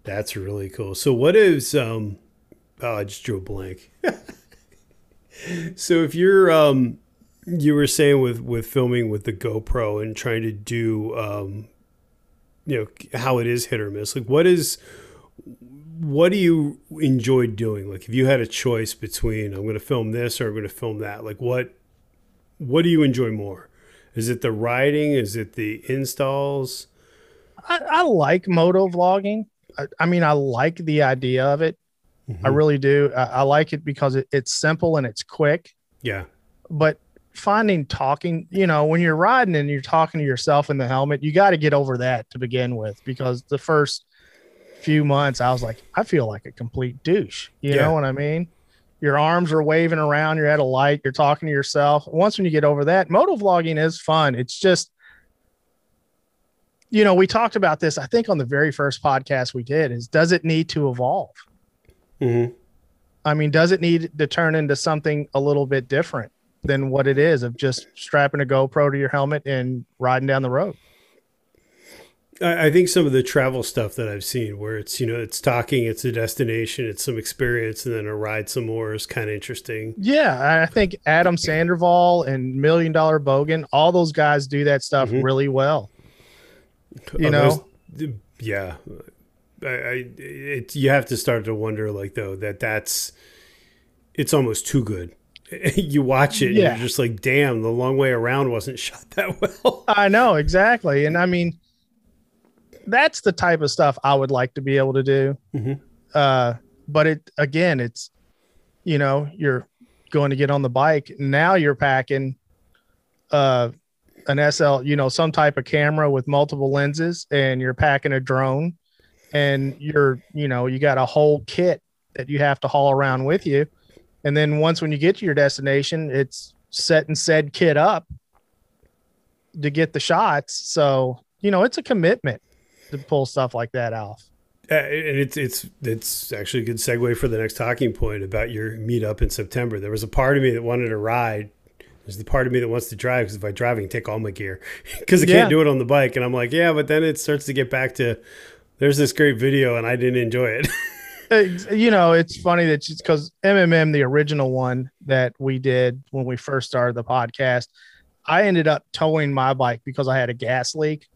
That's really cool. So what is... oh, I just drew a blank. So if you're... you were saying with filming with the GoPro and trying to do, you know, how it is hit or miss. Like, what do you enjoy doing? Like, if you had a choice between I'm going to film this or I'm going to film that, like, what do you enjoy more? Is it the riding? Is it the installs? I like moto vlogging. I mean, I like the idea of it. I really do. I like it because it's simple and it's quick. Yeah. But finding talking, you know, when you're riding and you're talking to yourself in the helmet, you got to get over that to begin with, because the first few months I was like, I feel like a complete douche. You know what I mean? Your arms are waving around. You're at a light. You're talking to yourself. Once when you get over that, moto vlogging is fun. It's just, you know, we talked about this, I think on the very first podcast we did, is does it need to evolve? I mean, does it need to turn into something a little bit different than what it is of just strapping a GoPro to your helmet and riding down the road? I think some of the travel stuff that I've seen where it's, you know, it's talking, it's a destination, it's some experience, and then a ride some more is kind of interesting. Yeah. I think Adam Sandoval and $1 Million Bogan, all those guys do that stuff really well. You know? Yeah. You have to start to wonder, like, though, it's almost too good. You watch it and you're just like, damn, the long way around wasn't shot that well. I know, exactly. And I mean, that's the type of stuff I would like to be able to do. But it's, you know, you're going to get on the bike. Now you're packing an SL, you know, some type of camera with multiple lenses, and you're packing a drone, and you know, you got a whole kit that you have to haul around with you. And then when you get to your destination, it's setting said kit up to get the shots. So, you know, it's a commitment to pull stuff like that off. And it's actually a good segue for the next talking point about your meetup in September. There was a part of me that wanted to ride. There's the part of me that wants to drive, because if I drive, I can take all my gear because I can't do it on the bike. And I'm like, yeah, but then it starts to get back to, there's this great video and I didn't enjoy it. You know, it's funny that it's because MMM, the original one that we did when we first started the podcast, I ended up towing my bike because I had a gas leak.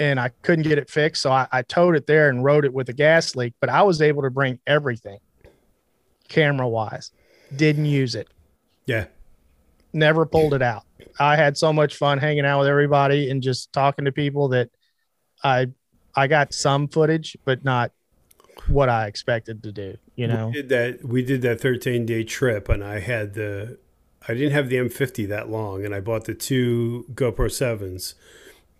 and I couldn't get it fixed. So I towed it there and rode it with a gas leak, but I was able to bring everything camera wise. Didn't use it. Yeah. Never pulled it out. I had so much fun hanging out with everybody and just talking to people that I got some footage, but not what I expected to do. You know, we did that 13-day trip, and I didn't have the M50 that long, and I bought the two GoPro 7s.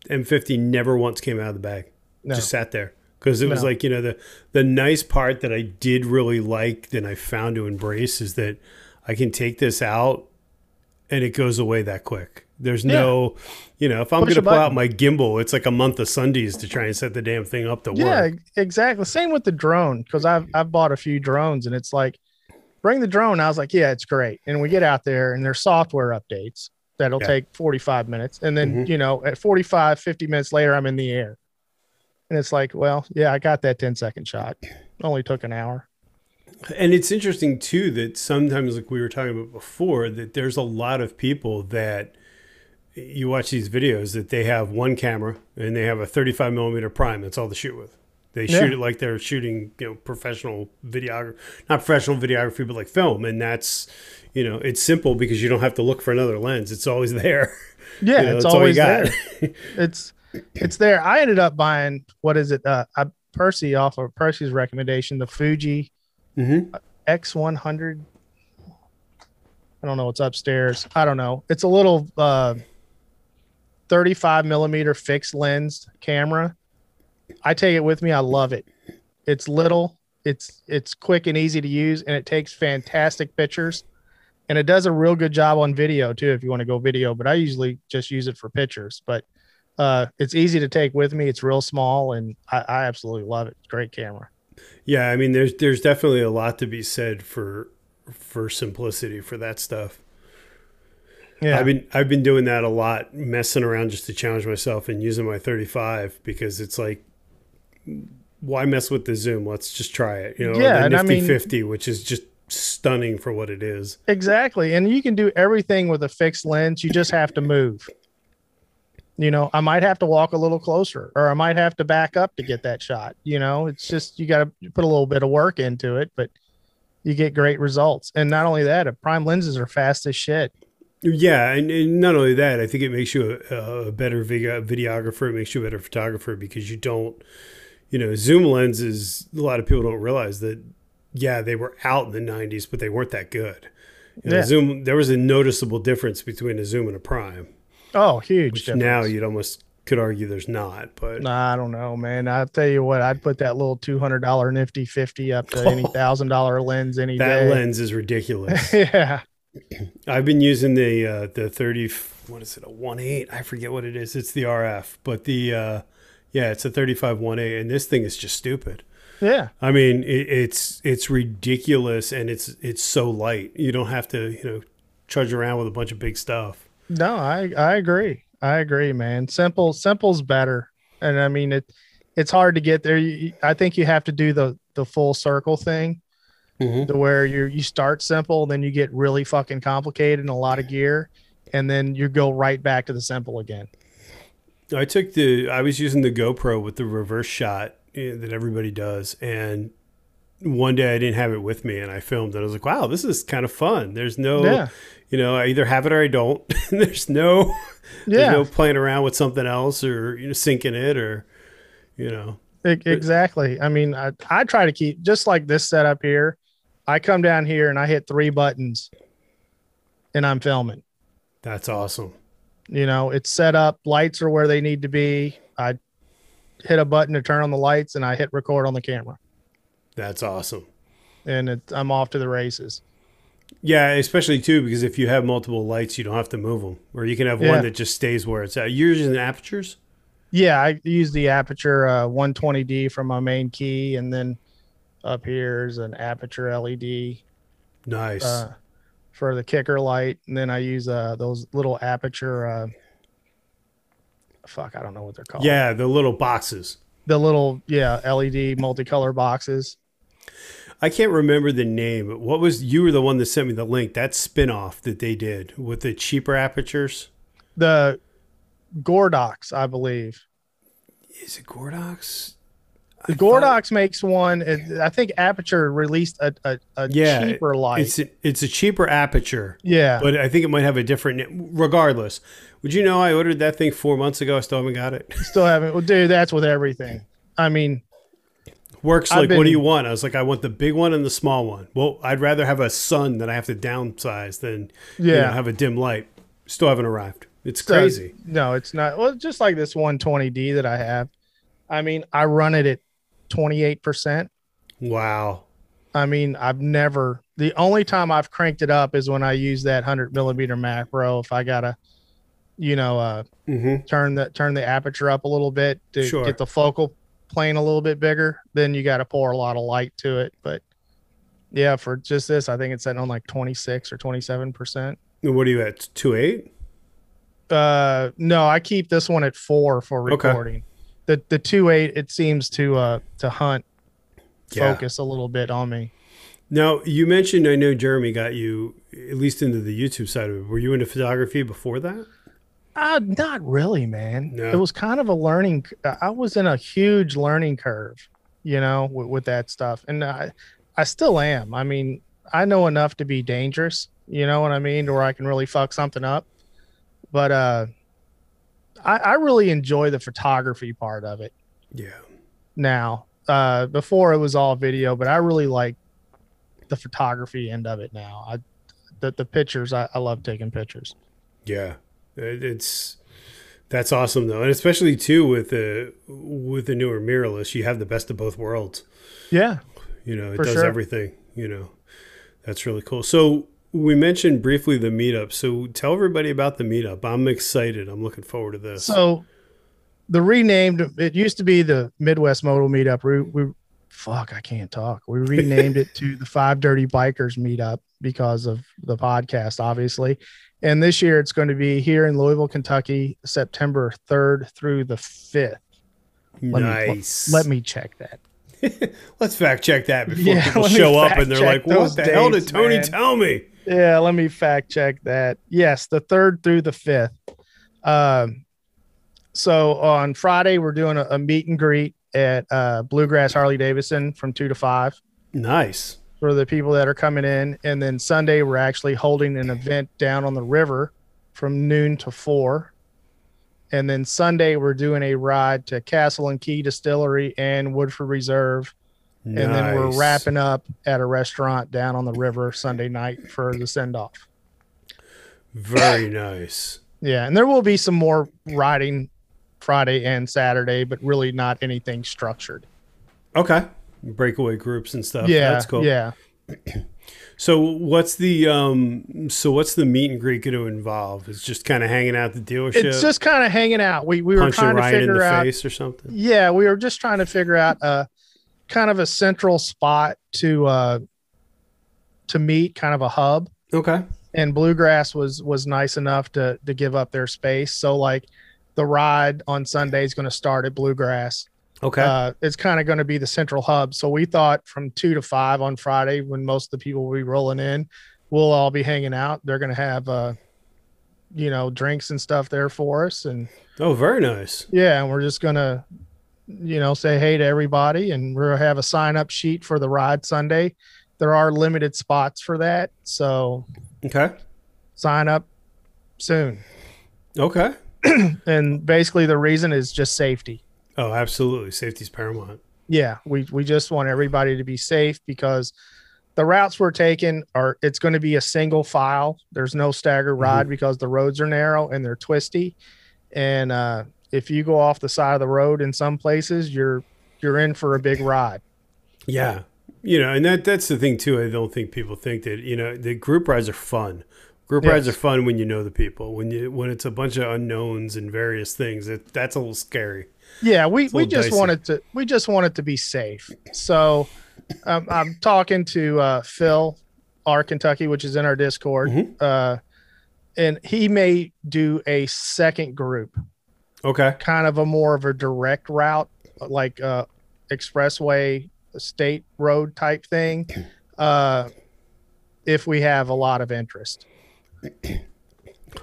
M50 never once came out of the bag. No. Just sat there. Because it was like, you know, the nice part that I did really like and I found to embrace is that I can take this out and it goes away that quick. There's no, you know, if I'm going to pull out my gimbal, it's like a month of Sundays to try and set the damn thing up to work. Yeah, exactly. Same with the drone, because I've bought a few drones and it's like, bring the drone. I was like, yeah, it's great. And we get out there and there's software updates that'll take 45 minutes. And then, you know, at 45, 50 minutes later, I'm in the air. And it's like, well, yeah, I got that 10-second shot. It only took an hour. And it's interesting, too, that sometimes, like we were talking about before, that there's a lot of people that you watch these videos that they have one camera and they have a 35 millimeter prime. That's all they shoot with. They shoot it like they're shooting, you know, professional videography, not professional videography, but like film. And that's, you know, it's simple because you don't have to look for another lens. It's always there. Yeah, you know, it's always there. It's there. I ended up buying, what is it? Percy, off of Percy's recommendation, the Fuji X100. I don't know what's upstairs. I don't know. It's a little 35 millimeter fixed lens camera. I take it with me. I love it. It's little, it's quick and easy to use, and it takes fantastic pictures, and it does a real good job on video too, if you want to go video, but I usually just use it for pictures. But it's easy to take with me. It's real small, and I absolutely love it. Great camera. Yeah, I mean, there's definitely a lot to be said for simplicity for that stuff. Yeah, I've been doing that a lot, messing around just to challenge myself and using my 35, because it's like, why mess with the zoom? Let's just try it. You know, yeah, the nifty 50, which is just stunning for what it is. Exactly, and you can do everything with a fixed lens. You just have to move. You know, I might have to walk a little closer, or I might have to back up to get that shot. You know, it's just, you got to put a little bit of work into it, but you get great results. And not only that, prime lenses are fast as shit. Yeah. And not only that, I think it makes you a better videographer. It makes you a better photographer, because you don't, you know, zoom lenses, a lot of people don't realize that, yeah, they were out in the 90s, but they weren't that good. You know, zoom, there was a noticeable difference between a zoom and a prime. Oh, huge. Which now you'd almost could argue there's not, but nah, I don't know, man. I'll tell you what, I'd put that little $200 nifty 50 up to any $1,000 lens any day. That lens is ridiculous. Yeah. I've been using the 30, what is it? A 1.8? I forget what it is. It's the RF, but it's a 35 1.8, and this thing is just stupid. Yeah. I mean, it's ridiculous, and it's so light. You don't have to, you know, trudge around with a bunch of big stuff. No, I agree. I agree, man. Simple's better. And I mean, it's hard to get there. I think you have to do the full circle thing, to where you start simple, then you get really fucking complicated and a lot of gear, and then you go right back to the simple again. I was using the GoPro with the reverse shot that everybody does, and one day I didn't have it with me, and I filmed, and I was like, wow, this is kind of fun. There's no, you know, I either have it or I don't. There's no playing around with something else, or, you know, syncing it, or, you know. Exactly. I mean, I try to keep, just like this setup here, I come down here and I hit 3 buttons and I'm filming. That's awesome. You know, it's set up, lights are where they need to be. I hit a button to turn on the lights, and I hit record on the camera. That's awesome. And I'm off to the races. Yeah, especially too, because if you have multiple lights, you don't have to move them, or you can have one that just stays where it's at. You're using apertures? Yeah, I use the Aputure 120D from my main key, and then up here's an Aputure LED. Nice. For the kicker light, and then I use those little Aputure I don't know what they're called. Yeah, the little boxes. The little, LED multicolor boxes. I can't remember the name. But you were the one that sent me the link, that spin-off that they did with the cheaper apertures? The Gordox, I believe. Is it Gordox? The Gordox makes one. I think Aputure released a cheaper light. It's a cheaper Aputure. Yeah. But I think it might have a different name. Regardless. Would you know I ordered that thing 4 months ago? I still haven't got it. Still haven't. Well, dude, that's with everything. I mean. Works like, what do you want? I was like, I want the big one and the small one. Well, I'd rather have a sun that I have to downsize than have a dim light. Still haven't arrived. It's crazy. No, it's not. Well, just like this 120D that I have. I mean, I run it at 28%. Wow. I mean, the only time I've cranked it up is when I use that 100mm macro. If I gotta, turn the aperture up a little bit to get the focal plane a little bit bigger, then you got to pour a lot of light to it. But yeah, for just this, I think it's sitting on like 26 or 27%. What are you at? 2.8? No, I keep this one at 4 for recording. Okay. The 2.8, it seems to hunt focus a little bit on me. Now, you mentioned, I know Jeremy got you at least into the YouTube side of it. Were you into photography before that? Not really, man. No. It was kind of a learning. I was in a huge learning curve, with that stuff. And I still am. I mean, I know enough to be dangerous, you know what I mean? Or I can really fuck something up. But, I really enjoy the photography part of it. Yeah. Now, before it was all video, but I really like the photography end of it now. The pictures, I love taking pictures. Yeah, that's awesome though, and especially too with the newer mirrorless, you have the best of both worlds. Yeah. It does everything. That's really cool. So. We mentioned briefly the meetup. So tell everybody about the meetup. I'm excited. I'm looking forward to this. So the renamed, it used to be the Midwest Modal Meetup. I can't talk. We renamed it to the Five Dirty Bikers Meetup because of the podcast, obviously. And this year it's going to be here in Louisville, Kentucky, September 3rd through the 5th. Nice. Let me check that. Let's fact check that before people show up and they're like, what the hell did Tony tell me? Yeah, let me fact check that. Yes, the 3rd through the 5th. So on Friday, we're doing a meet and greet at Bluegrass Harley-Davidson from 2 to 5. Nice. For the people that are coming in. And then Sunday, we're actually holding an event down on the river from noon to 4. And then Sunday, we're doing a ride to Castle and Key Distillery and Woodford Reserve. Nice. And then we're wrapping up at a restaurant down on the river Sunday night for the send-off. Very nice. Yeah, and there will be some more riding Friday and Saturday, but really not anything structured. Okay. Breakaway groups and stuff. Yeah, that's cool. Yeah. So what's the meet and greet going to involve? It's just kind of hanging out at the dealership. It's just kind of hanging out. We were trying to figure out face or something. Yeah, we were just trying to figure out kind of a central spot to meet, kind of a hub. Okay. And Bluegrass was nice enough to give up their space. So like the ride on Sunday is going to start at Bluegrass. Okay. It's kind of going to be the central hub. So we thought from 2 to 5 on Friday, when most of the people will be rolling in, we'll all be hanging out. They're going to have, drinks and stuff there for us. And oh, very nice. Yeah. And we're just going to, say hey to everybody. And we'll have a sign up sheet for the ride Sunday. There are limited spots for that. So okay, sign up soon. Okay. And basically the reason is just safety. Oh, absolutely. Safety's paramount. Yeah. We just want everybody to be safe because the routes we're taking it's going to be a single file. There's no stagger ride because the roads are narrow and they're twisty. And, if you go off the side of the road in some places, you're in for a big ride. Yeah. And that's the thing too. I don't think people think that, the group rides are fun. Group rides are fun when you know the people, when it's a bunch of unknowns and various things, that's a little scary. Yeah, we just wanted to be safe. So I'm talking to Phil, R. Kentucky, which is in our Discord, and he may do a second group. Okay. Kind of a more direct route, like expressway, state road type thing, if we have a lot of interest.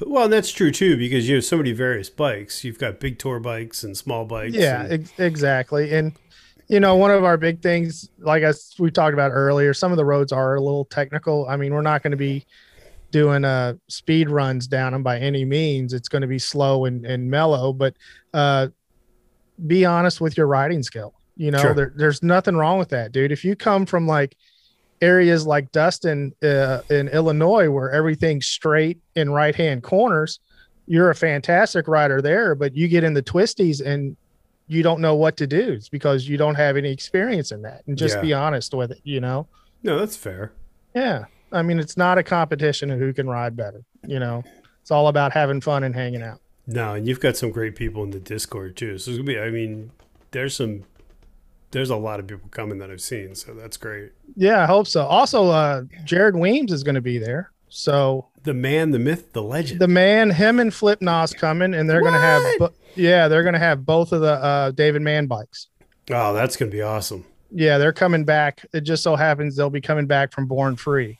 Well, that's true too, because you have so many various bikes. You've got big tour bikes and small bikes. Yeah, exactly. And you know, one of our big things, like we talked about earlier, some of the roads are a little technical. I mean, we're not going to be doing speed runs down them by any means. It's going to be slow and mellow, but be honest with your riding skill. You know, sure. There's nothing wrong with that, dude. If you come from like areas like Dustin in Illinois, where everything's straight in right-hand corners, you're a fantastic rider there, but you get in the twisties and you don't know what to do. It's because you don't have any experience in that. And just be honest with it, you know? No, that's fair. Yeah. I mean, it's not a competition of who can ride better. You know, it's all about having fun and hanging out. No, and you've got some great people in the Discord too. So it's gonna be, I mean, there's a lot of people coming that I've seen. So that's great. Yeah, I hope so. Also, Jared Weems is going to be there. So the man, the myth, the legend, the man, him and Flip Noss coming, and they're going to have, they're going to have both of the David Mann bikes. Oh, that's going to be awesome. Yeah, they're coming back. It just so happens they'll be coming back from Born Free,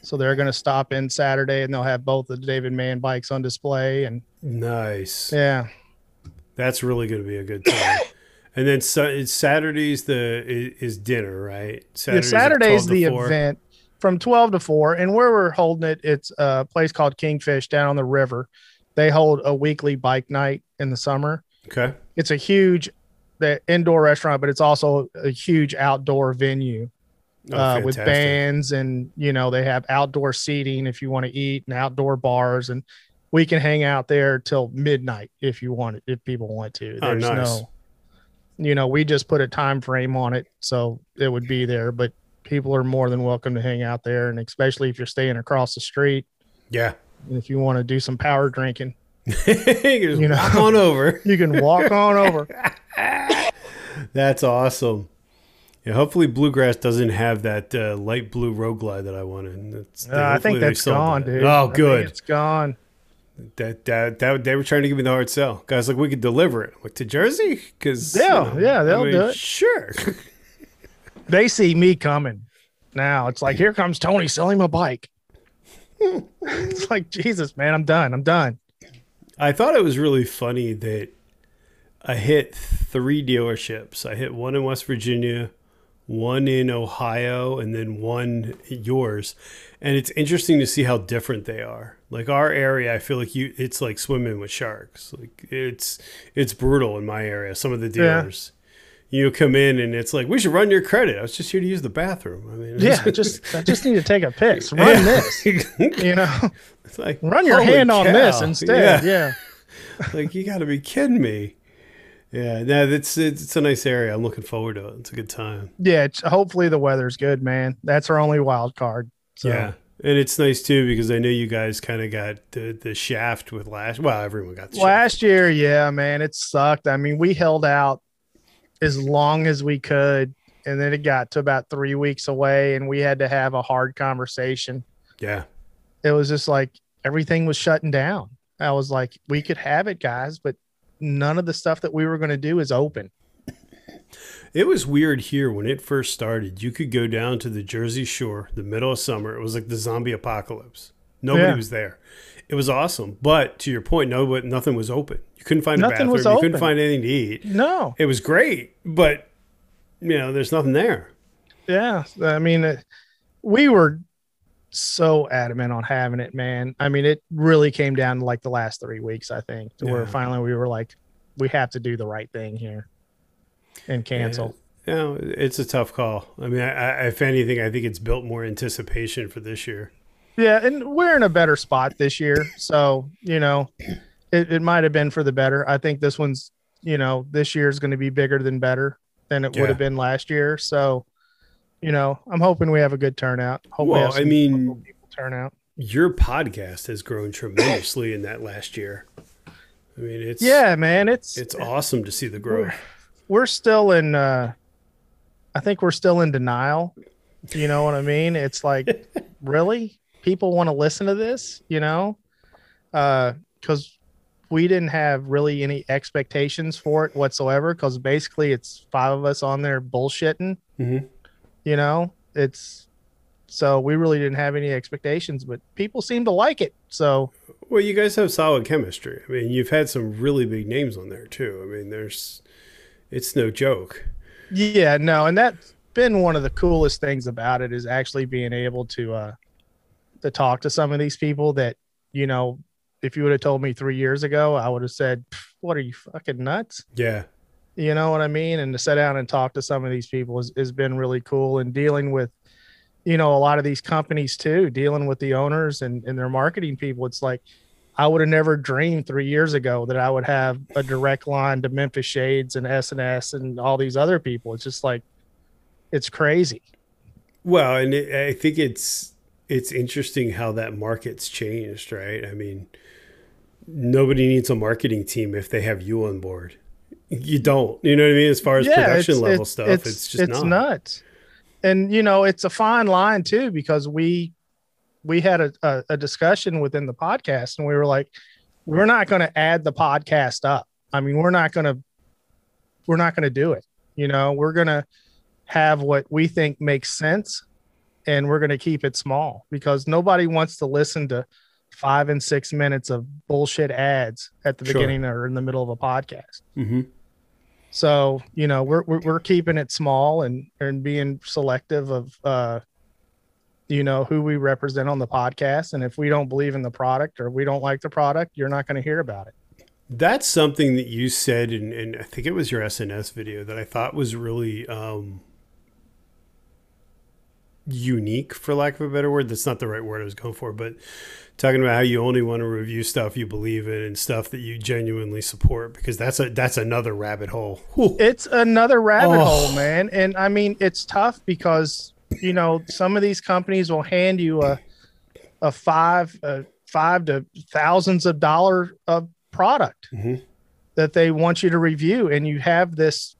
so they're going to stop in Saturday and they'll have both the David Mann bikes on display. And nice. Yeah, that's really going to be a good time. And then Saturday's is dinner, right? Saturday's the event. From 12 to 4, and where we're holding it, it's a place called Kingfish down on the river. They hold a weekly bike night in the summer. Okay. It's a huge indoor restaurant, but it's also a huge outdoor venue with bands, and, you know, they have outdoor seating if you want to eat, and outdoor bars, and we can hang out there till midnight if you want it, if people want to. There's you know, we just put a time frame on it, so it would be there, but people are more than welcome to hang out there, and especially if you're staying across the street. Yeah. And if you want to do some power drinking, you know, walk on over. You can walk on over. That's awesome. Yeah, hopefully Bluegrass doesn't have that light blue Road Glide that I wanted. I think that's gone, dude. Oh, good. It's gone. That they were trying to give me the hard sell. Guys, like, we could deliver it. Like, to Jersey? Because they'll do it. Sure. They see me coming now. It's like, here comes Tony selling my bike. It's like, Jesus, man, I'm done. I thought it was really funny that I hit 3 dealerships. I hit one in West Virginia, one in Ohio, and then one yours. And it's interesting to see how different they are. Like, our area, I feel like it's like swimming with sharks. Like, it's brutal in my area, some of the dealers. Yeah. You come in and it's like, we should run your credit. I was just here to use the bathroom. I mean, I just need to take a piss. Run this, you know. It's like, run your hand on this instead. Yeah. Like, you got to be kidding me. Yeah, no, it's a nice area. I'm looking forward to it. It's a good time. Yeah, hopefully the weather's good, man. That's our only wild card. So. Yeah, and it's nice too, because I know you guys kind of got the shaft with last. Well, everyone got the shaft last year. Yeah, man, it sucked. I mean, we held out as long as we could, and then it got to about 3 weeks away and we had to have a hard conversation. Yeah, it was just like everything was shutting down. I was like, we could have it, guys, but none of the stuff that we were going to do is open. It was weird here when it first started. You could go down to the Jersey Shore the middle of summer. It was like the zombie apocalypse. Nobody was there. It was awesome. But to your point, nothing was open. You couldn't find a bathroom. You couldn't find anything to eat. No. It was great, but, you know, there's nothing there. Yeah. I mean, we were so adamant on having it, man. I mean, it really came down to like the last 3 weeks, I think, to where finally we were like, we have to do the right thing here and cancel. Yeah. You know, it's a tough call. I mean, if anything, I think it's built more anticipation for this year. Yeah, and we're in a better spot this year. So, you know, it might have been for the better. I think this one's, you know, this year is going to be bigger than better than it would have been last year. So, you know, I'm hoping we have a good turnout. Well, I mean, people turn out. Your podcast has grown tremendously in that last year. I mean, it's awesome to see the growth. We're still in, I think we're still in denial. You know what I mean? It's like, really? People want to listen to this, you know, because we didn't have really any expectations for it whatsoever, because basically it's 5 of us on there bullshitting. Mm-hmm. You know, it's So we really didn't have any expectations, but people seem to like it. So, well, you guys have solid chemistry. I mean, you've had some really big names on there too. I mean, it's no joke. Yeah, no, and that's been one of the coolest things about it is actually being able to talk to some of these people that, you know, if you would have told me 3 years ago, I would have said, "What are you fucking nuts?" Yeah. You know what I mean? And to sit down and talk to some of these people has been really cool, and dealing with, you know, a lot of these companies too, dealing with the owners and their marketing people. It's like, I would have never dreamed 3 years ago that I would have a direct line to Memphis Shades and S&S and all these other people. It's just like, it's crazy. Well, and I think it's interesting how that market's changed, right? I mean, nobody needs a marketing team if they have you on board. You don't, you know what I mean? As far as production level stuff, it's nuts. And, you know, it's a fine line too, because we had a discussion within the podcast, and we were like, we're not going to add the podcast up. I mean, we're not going to do it. You know, we're going to have what we think makes sense, and we're going to keep it small, because nobody wants to listen to 5 and 6 minutes of bullshit ads at the beginning or in the middle of a podcast. Mm-hmm. So, you know, we're keeping it small and being selective of, you know, who we represent on the podcast. And if we don't believe in the product or we don't like the product, you're not going to hear about it. That's something that you said, and I think it was your S&S video, that I thought was really unique, for lack of a better word. That's not the right word I was going for, but talking about how you only want to review stuff you believe in and stuff that you genuinely support, because that's another rabbit hole. Whew. It's another rabbit hole, man. And I mean, it's tough because, you know, some of these companies will hand you a five to thousands of dollars of product mm-hmm. that they want you to review, and you have this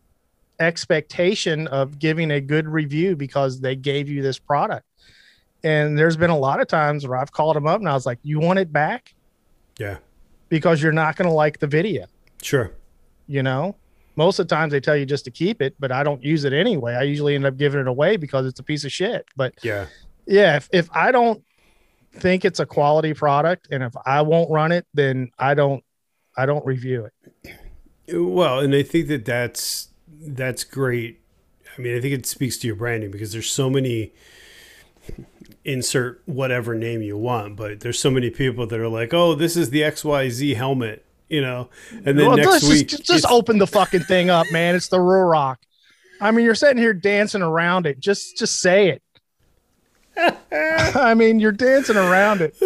expectation of giving a good review because they gave you this product. And there's been a lot of times where I've called them up and I was like, you want it back? Yeah. Because you're not going to like the video. Sure. You know, most of the times they tell you just to keep it, but I don't use it anyway. I usually end up giving it away because it's a piece of shit. But yeah, if I don't think it's a quality product, and if I won't run it, then I don't review it. Well, and I think that's great. I mean, I think it speaks to your branding, because there's so many, insert whatever name you want, but there's so many people that are like, oh, this is the XYZ helmet, you know, and then next week. Just open the fucking thing up, man. It's the Rurock. I mean, you're sitting here dancing around it. Just say it. I mean, you're dancing around it.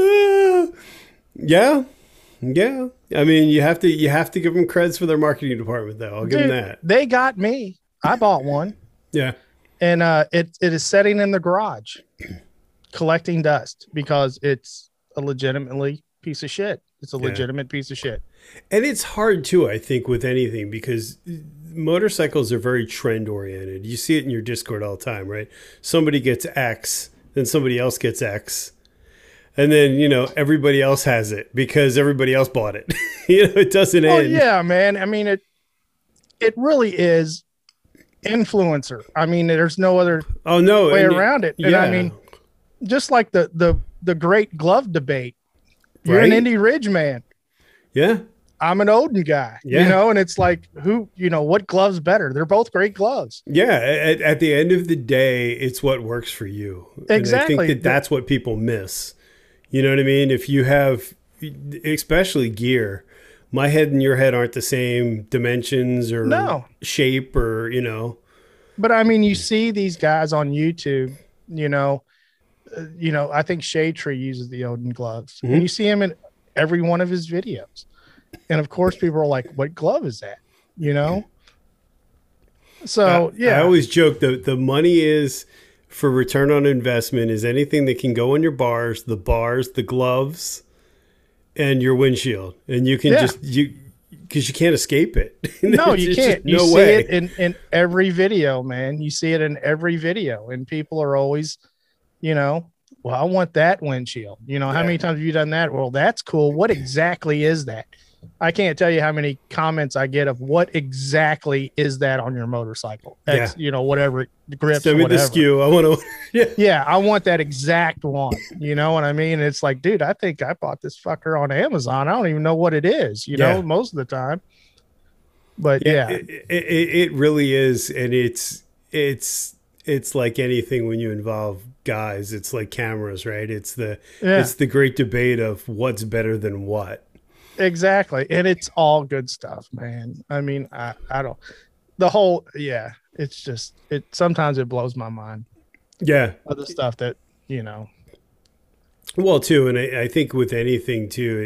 Yeah. Yeah. I mean, you have to give them creds for their marketing department, though. I'll give them that. They got me. I bought one. Yeah. And it is sitting in the garage collecting dust, because it's a legitimately piece of shit. It's a legitimate piece of shit. And it's hard too, I think, with anything, because motorcycles are very trend oriented. You see it in your Discord all the time, right? Somebody gets X, then somebody else gets X. And then, you know, everybody else has it because everybody else bought it. You know, it doesn't end. Yeah, man. I mean, it really is influencer. I mean, there's no other way around it. And I mean, just like the great glove debate. You're an Indy Ridge man. Yeah. I'm an Odin guy. Yeah. You know, and it's like, who, you know, what glove's better? They're both great gloves. Yeah. At the end of the day, it's what works for you. Exactly. And I think that's what people miss. You know what I mean? If you have, especially gear, my head and your head aren't the same dimensions or shape or, you know. But I mean, you see these guys on YouTube, you know, I think Shade Tree uses the Odin gloves. Mm-hmm. And you see him in every one of his videos. And of course, people are like, what glove is that? You know? So, yeah. I always joke that the money is... for return on investment is anything that can go on your bars, the gloves, and your windshield. And you can because you can't escape it. No, you can't. You see it in every video, man. You see it in every video. And people are always, you know, well, I want that windshield. You know, how many times have you done that? Well, that's cool. What exactly is that? I can't tell you how many comments I get of what exactly is that on your motorcycle? That's, yeah. You know, whatever grips. Send me the SKU. I want to. Yeah, I want that exact one. You know what I mean? It's like, dude, I think I bought this fucker on Amazon. I don't even know what it is, you know, most of the time. But yeah. It really is. And it's like anything when you involve guys, it's like cameras, right? It's the great debate of what's better than what. Exactly. And it's all good stuff, man. I mean, I don't, the whole, yeah, it's just, it sometimes it blows my mind. Yeah. Other stuff that, you know. Well, too, and I think with anything too,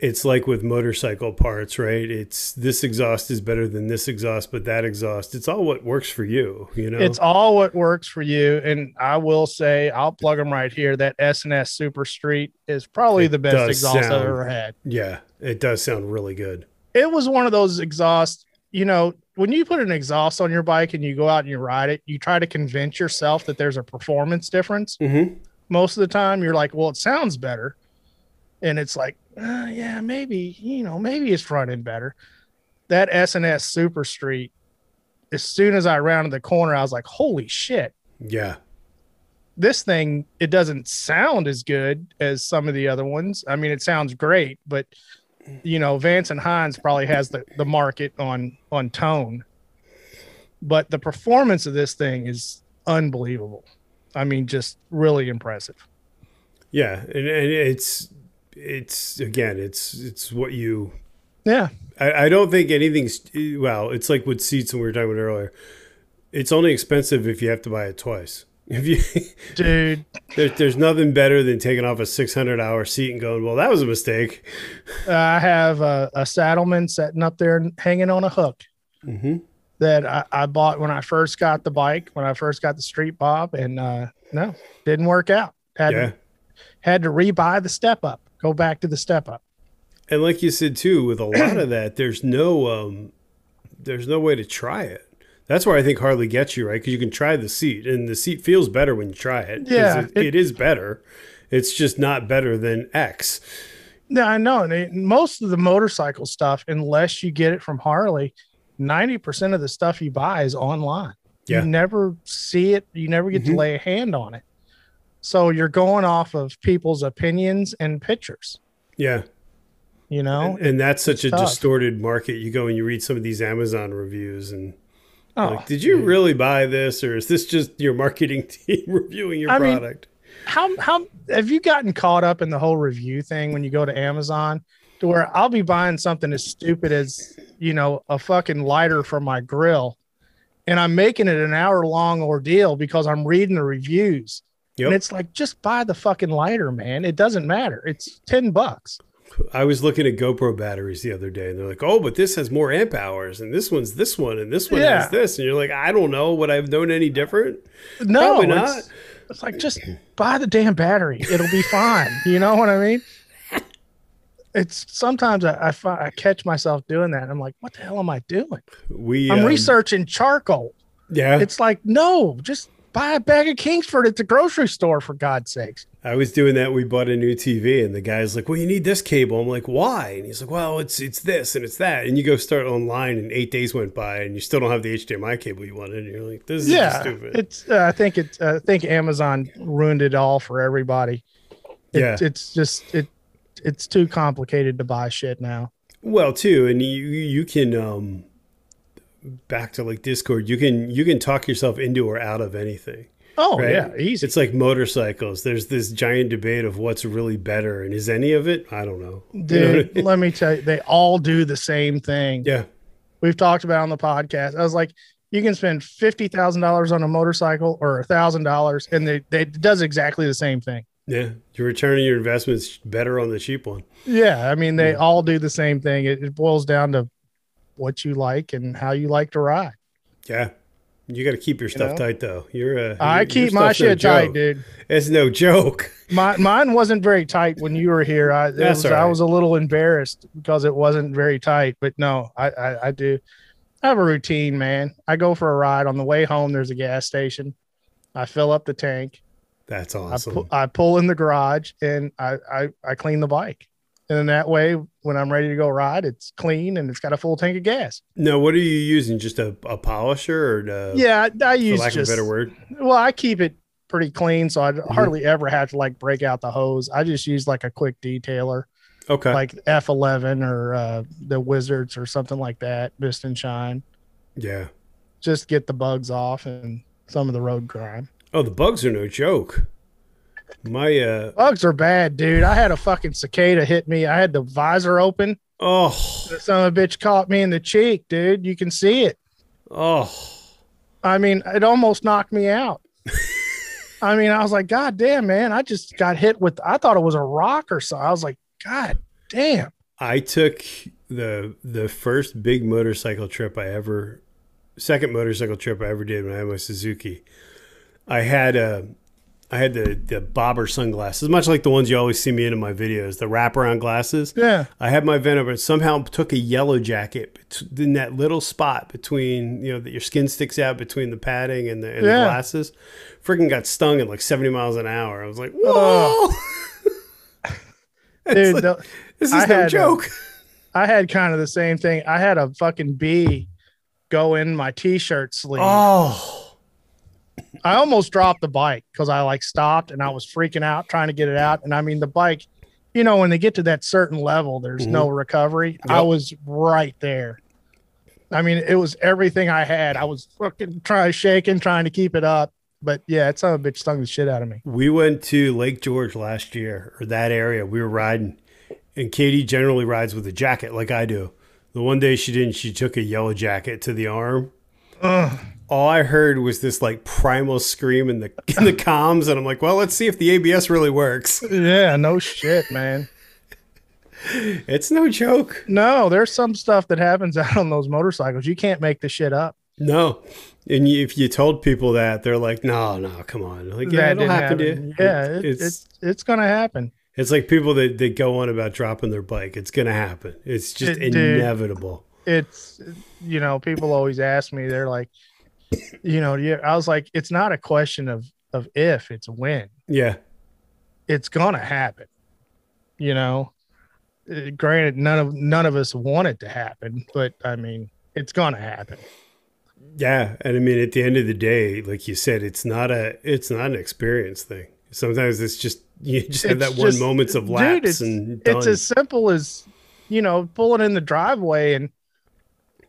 it's like with motorcycle parts, right? It's this exhaust is better than this exhaust, but that exhaust, it's all what works for you, you know? It's all what works for you. And I will say, I'll plug them right here. That S&S Super Street is probably the best exhaust I've ever had. Yeah, it does sound really good. It was one of those exhausts, you know, when you put an exhaust on your bike and you go out and you ride it, you try to convince yourself that there's a performance difference. Mm-hmm. Most of the time you're like, well, it sounds better. And it's like, yeah, maybe, you know, maybe it's running better. That S&S Super Street, as soon as I rounded the corner, I was like, holy shit. Yeah. This thing, it doesn't sound as good as some of the other ones. I mean, it sounds great, but, you know, Vance and Hines probably has the market on tone. But the performance of this thing is unbelievable. I mean, just really impressive. Yeah, and it's again, it's what you, yeah. I don't think anything's, well, it's like with seats, and we were talking about earlier, it's only expensive if you have to buy it twice. If you, dude, there's nothing better than taking off a 600-hour seat and going, well, that was a mistake. I have a Saddleman sitting up there and hanging on a hook, mm-hmm. that I bought when I first got the bike, when I first got the Street Bob, and no, didn't work out. Had to rebuy the step up. Go back to the step up. And like you said too, with a lot of that, there's no way to try it. That's where I think Harley gets you, right? Because you can try the seat, and the seat feels better when you try it. Yeah, it is better. It's just not better than X. No, I know. And most of the motorcycle stuff, unless you get it from Harley, 90% of the stuff you buy is online. Yeah. You never see it. You never get to lay a hand on it. So you're going off of people's opinions and pictures. Yeah. You know? And that's such a distorted market. You go and you read some of these Amazon reviews and like, did you really buy this, or is this just your marketing team reviewing your product? I mean, how have you gotten caught up in the whole review thing when you go to Amazon, to where I'll be buying something as stupid as, you know, a fucking lighter for my grill, and I'm making it an hour-long ordeal because I'm reading the reviews. Yep. And it's like, just buy the fucking lighter, man. It doesn't matter. It's $10. I was looking at GoPro batteries the other day, and they're like, oh, but this has more amp hours, and this one's this one, and this one has this. And you're like, I don't know. Would I have known any different? No. Probably not. It's like, just buy the damn battery. It'll be fine. You know what I mean? It's sometimes I catch myself doing that. And I'm like, what the hell am I doing? I'm researching charcoal. Yeah. It's like, no, just buy a bag of Kingsford at the grocery store, for God's sakes. I was doing that. We bought a new TV, and the guy's like, well, you need this cable. I'm like, why? And he's like, well, it's this and it's that. And you go start online, and 8 days went by, and you still don't have the HDMI cable you wanted. And you're like, this is stupid. It's, I think Amazon ruined it all for everybody. It's too complicated to buy shit now. Well, too, and you can, back to like Discord, you can talk yourself into or out of anything. Oh, right? Yeah, easy. It's like motorcycles. There's this giant debate of what's really better, and is any of it? I don't know. Dude, you know what I mean? Let me tell you, they all do the same thing. Yeah, we've talked about it on the podcast. I was like, you can spend $50,000 on a motorcycle or $1,000, and they does exactly the same thing. Yeah, your return on your investment's better on the cheap one. Yeah, I mean, they all do the same thing. It boils down to what you like and how you like to ride. Yeah, you got to keep your stuff tight, though. I keep my shit tight, dude. It's no joke. Mine wasn't very tight when you were here. I was a little embarrassed because it wasn't very tight, but no, I do. I have a routine, man. I go for a ride. On the way home, there's a gas station. I fill up the tank. That's awesome. I pull in the garage, and I clean the bike. And then that way, when I'm ready to go ride, it's clean and it's got a full tank of gas. No, what are you using? Just a polisher or the, yeah, I use, for lack of a better word. Well, I keep it pretty clean, so I hardly ever have to like break out the hose. I just use like a quick detailer. Okay. Like F11 or the Wizards or something like that, Mist and Shine. Yeah. Just get the bugs off and some of the road grime. Oh, the bugs are no joke. My bugs are bad, dude. I had a fucking cicada hit me. I had the visor open. Oh, the son of a bitch caught me in the cheek, dude. You can see it. Oh, I mean, it almost knocked me out. I mean, I was like, God damn, man. I just got hit with, I thought it was a rock or so. I was like, God damn. I took the first big motorcycle trip I ever, second motorcycle trip I ever did when I had my Suzuki. I had the bobber sunglasses, much like the ones you always see me in my videos, the wraparound glasses. Yeah. I had my vent over and somehow took a yellow jacket in that little spot between, you know, that your skin sticks out between the padding and the glasses. Freaking got stung at like 70 miles an hour. I was like, whoa. Dude, like, this is no joke. I had kind of the same thing. I had a fucking bee go in my T-shirt sleeve. Oh. I almost dropped the bike because I like stopped and I was freaking out trying to get it out. And I mean, the bike, you know, when they get to that certain level, there's no recovery. Yep. I was right there. I mean, it was everything I had. I was fucking trying to keep it up. But yeah, it's a bitch stung the shit out of me. We went to Lake George last year, or that area. We were riding, and Katie generally rides with a jacket like I do. The one day she didn't, she took a yellow jacket to the arm. Ugh. All I heard was this like primal scream in the comms, and I'm like, well, let's see if the ABS really works. Yeah, no shit, man. It's no joke. No, there's some stuff that happens out on those motorcycles. You can't make the shit up. No. And if you told people that, they're like, no, come on. Like, yeah, it'll happen to you. Yeah, it's going to happen. It's like people that go on about dropping their bike. It's going to happen. It's just inevitable. It's, you know, people always ask me, they're like, you know, I was like, it's not a question of if, it's when. Yeah, it's gonna happen. You know, granted, none of us want it to happen, but I mean, it's gonna happen. Yeah, and I mean, at the end of the day, like you said, it's not an experience thing. Sometimes it's just have that one moments of lapse, dude, it's as simple as, you know, pulling in the driveway and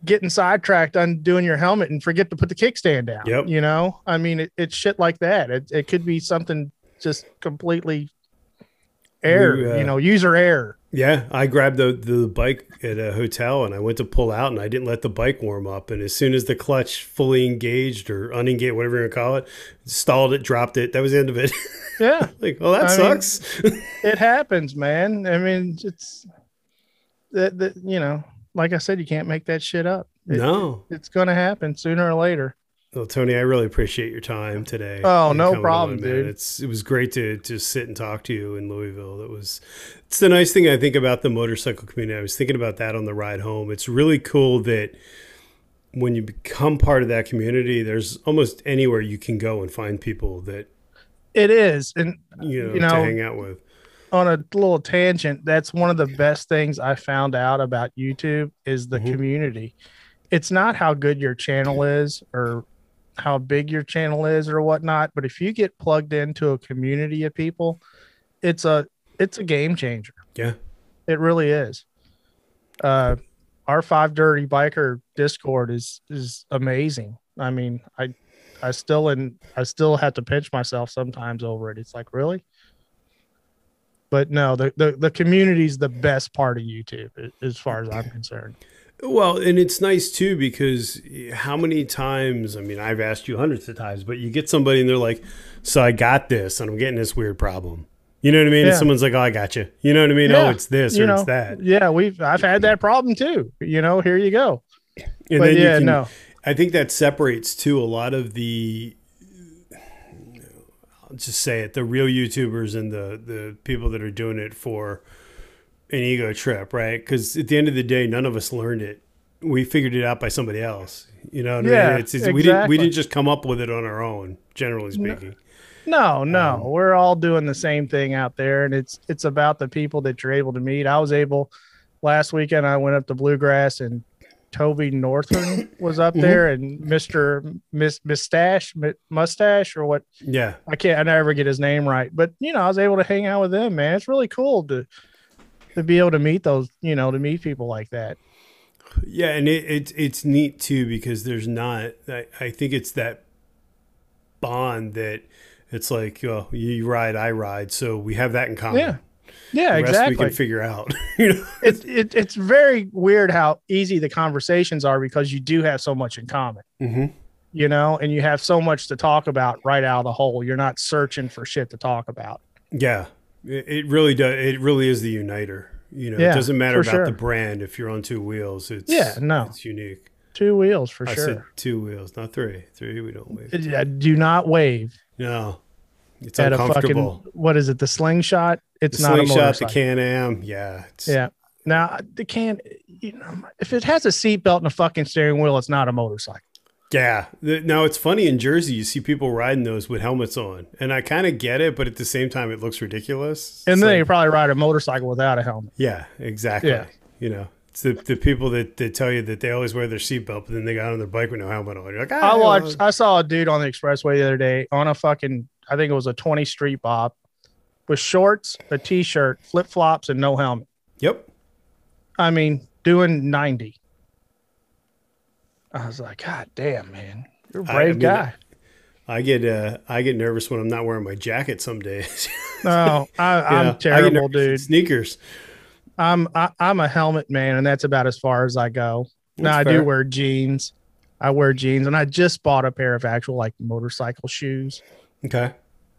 getting sidetracked, undoing your helmet and forget to put the kickstand down. Yep. You know, I mean, it's shit like that. It could be something just completely error, you know, user error. Yeah. I grabbed the bike at a hotel and I went to pull out and I didn't let the bike warm up. And as soon as the clutch fully engaged or unengaged, whatever you call it, stalled it, dropped it. That was the end of it. Yeah. Like, well, that sucks. Mean, it happens, man. I mean, it's that, you know, like I said, you can't make that shit up. It's going to happen sooner or later. Well, Tony, I really appreciate your time today. Oh, no problem, dude. It was great to sit and talk to you in Louisville. It's the nice thing I think about the motorcycle community. I was thinking about that on the ride home. It's really cool that when you become part of that community, there's almost anywhere you can go and find people that it is, and you know, to hang out with. On a little tangent, that's one of the best things I found out about YouTube is the community. It's not how good your channel is or how big your channel is or whatnot, but if you get plugged into a community of people, it's a game changer. Yeah, it really is. Our Five Dirty Biker Discord is amazing. I mean, I still have to pinch myself sometimes over it. It's like, really? But no, the community is the best part of YouTube, as far as I'm concerned. Well, and it's nice, too, because how many times, I mean, I've asked you hundreds of times, but you get somebody and they're like, so I got this and I'm getting this weird problem. You know what I mean? Yeah. And someone's like, oh, I got you. You know what I mean? Yeah. Oh, it's this or it's that. Yeah, I've had that problem, too. You know, here you go. And but then I think that separates, too, a lot of the... just say it, the real YouTubers and the people that are doing it for an ego trip, right? Because at the end of the day, none of us learned it. We figured it out by somebody else. You know what I mean? Exactly. We didn't just come up with it on our own, generally speaking. No, we're all doing the same thing out there, and it's about the people that you're able to meet. I was able last weekend I went up to Bluegrass and Toby Northern was up there, and Mr. Mustache or what? Yeah, I never get his name right, but you know, I was able to hang out with them, man. It's really cool to be able to meet those, you know, to meet people like that. Yeah. And it's neat too, because there's not, I think it's that bond that it's like, well, you ride, I ride. So we have that in common. Yeah. Yeah, the rest exactly. We can figure out. You know, it's very weird how easy the conversations are because you do have so much in common. Mm-hmm. You know, and you have so much to talk about right out of the hole. You're not searching for shit to talk about. Yeah, it really does. It really is the uniter. You know, yeah, it doesn't matter about sure. the brand if you're on two wheels. It's yeah, no, it's unique. Two wheels for I sure. Said two wheels, not three. Three we don't wave. Do not wave. No. It's at uncomfortable. A fucking, what is it? The Slingshot? It's not a motorcycle. The Can-Am. Yeah. Yeah. Now the Can, you know, if it has a seatbelt and a fucking steering wheel, it's not a motorcycle. Yeah. Now it's funny in Jersey, you see people riding those with helmets on, and I kind of get it, but at the same time, it looks ridiculous. And then you probably ride a motorcycle without a helmet. Yeah, exactly. Yeah. You know, it's the people that tell you that they always wear their seatbelt, but then they got on their bike with no helmet on. You're like, I saw a dude on the expressway the other day on a fucking, I think it was a 20 street bob with shorts, a t-shirt, flip-flops, and no helmet. Yep. I mean, doing 90. I was like, God damn, man. You're a brave guy. I get nervous when I'm not wearing my jacket some days. No, I'm terrible, dude. Sneakers. I'm a helmet man, and that's about as far as I go. Now, I do wear jeans. I wear jeans, and I just bought a pair of actual, like, motorcycle shoes. Okay.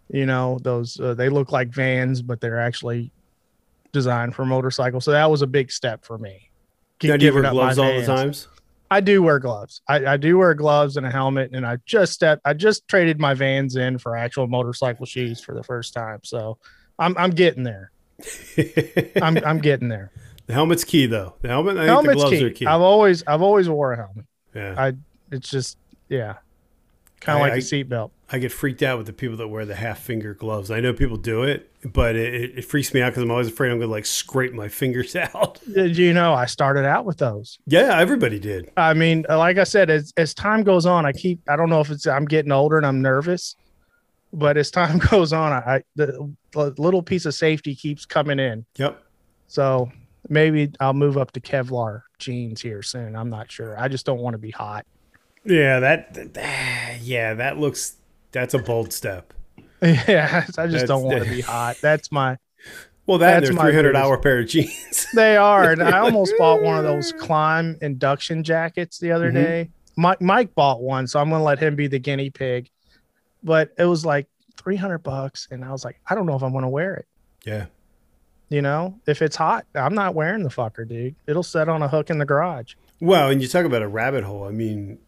You know, those, they look like Vans, but they're actually designed for motorcycles. So that was a big step for me. Do you wear gloves all the times? I do wear gloves. I do wear gloves and a helmet. And I just traded my Vans in for actual motorcycle shoes for the first time. So I'm getting there. I'm getting there. The helmet's key though. The helmet, I think the gloves are key. I've always wore a helmet. Yeah. It's just, yeah. Kind of like a seatbelt. I get freaked out with the people that wear the half finger gloves. I know people do it, but it freaks me out because I'm always afraid I'm going to like scrape my fingers out. Did you know I started out with those? Yeah, everybody did. I mean, like I said, as time goes on, I don't know if it's, I'm getting older and I'm nervous, but as time goes on, the little piece of safety keeps coming in. Yep. So maybe I'll move up to Kevlar jeans here soon. I'm not sure. I just don't want to be hot. Yeah, that looks... That's a bold step. Yeah, I just don't want to be hot. That's my... Well, that's my $300 pair of jeans. They are. And I almost bought one of those climb induction jackets the other day. Mike bought one, so I'm going to let him be the guinea pig. But it was like $300, and I was like, I don't know if I'm going to wear it. Yeah. You know, if it's hot, I'm not wearing the fucker, dude. It'll set on a hook in the garage. Well, and you talk about a rabbit hole. I mean...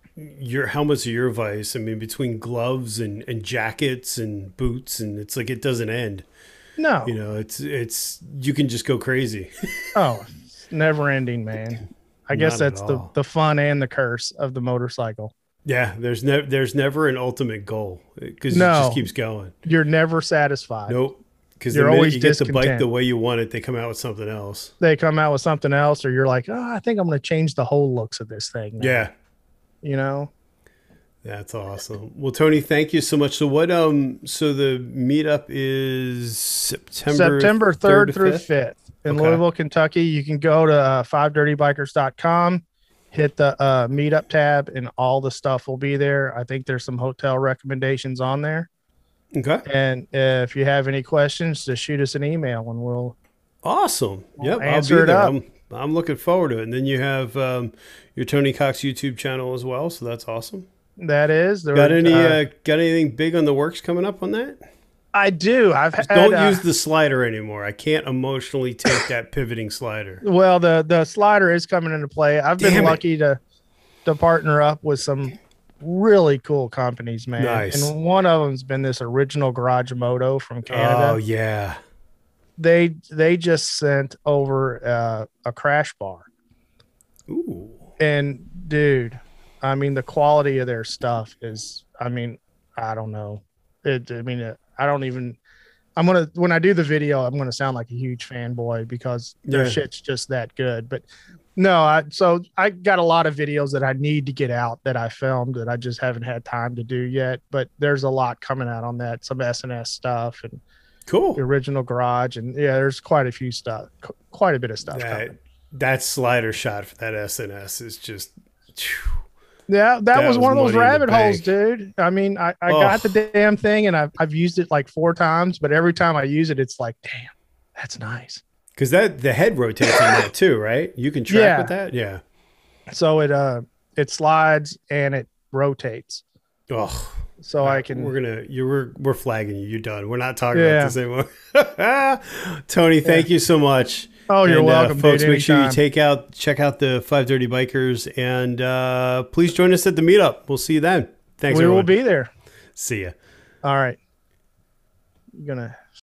Your helmets are your vice. I mean, between gloves and jackets and boots, and it's like it doesn't end. No, you know, it's you can just go crazy. Oh, never ending, man. I guess that's the fun and the curse of the motorcycle. Yeah, there's never an ultimate goal because it just keeps going. You're never satisfied. Nope. Because the minute you get the bike the way you want it, they come out with something else. They come out with something else, or you're like, oh, I think I'm going to change the whole looks of this thing now. Yeah. You know, that's awesome. Well, Tony, thank you so much. So what? So the meetup is September 3rd through 5th in Louisville, Kentucky. You can go to 5dirtybikers.com, hit the meetup tab, and all the stuff will be there. I think there's some hotel recommendations on there. Okay. And if you have any questions, just shoot us an email and we'll awesome. Yep, answer it up. I'm looking forward to it. And then you have your Tony Cox YouTube channel as well, so that's awesome. That is. Got anything big on the works coming up on that? I do. Don't use the slider anymore. I can't emotionally take that pivoting slider. Well, the slider is coming into play. I've been lucky to partner up with some really cool companies, man. Nice. And one of them's been this original Garage Moto from Canada. Oh yeah. They just sent over a crash bar. Ooh. And dude, I mean, the quality of their stuff is, I mean, I don't know. I don't even, I'm going to, when I do the video, I'm going to sound like a huge fanboy because their shit's just that good. But no, so I got a lot of videos that I need to get out that I filmed that I just haven't had time to do yet. But there's a lot coming out on that, some S&S stuff and cool, the original garage. And yeah, there's quite a bit of stuff coming. That slider shot for that S&S is just... Phew. Yeah, that was one of those rabbit holes, dude. I mean, I got the damn thing and I've used it like 4 times, but every time I use it, it's like, damn, that's nice. Because that the head rotates on that too, right? You can track with that? Yeah. So it slides and it rotates. Oh. So I can we're flagging you. You're done. We're not talking about this anymore. Tony, thank you so much. Oh, you're welcome, folks. Dude, make sure you check out the Five Dirty Bikers, and please join us at the meetup. We'll see you then. Thanks, everyone. We will be there. See ya. All right. You're gonna.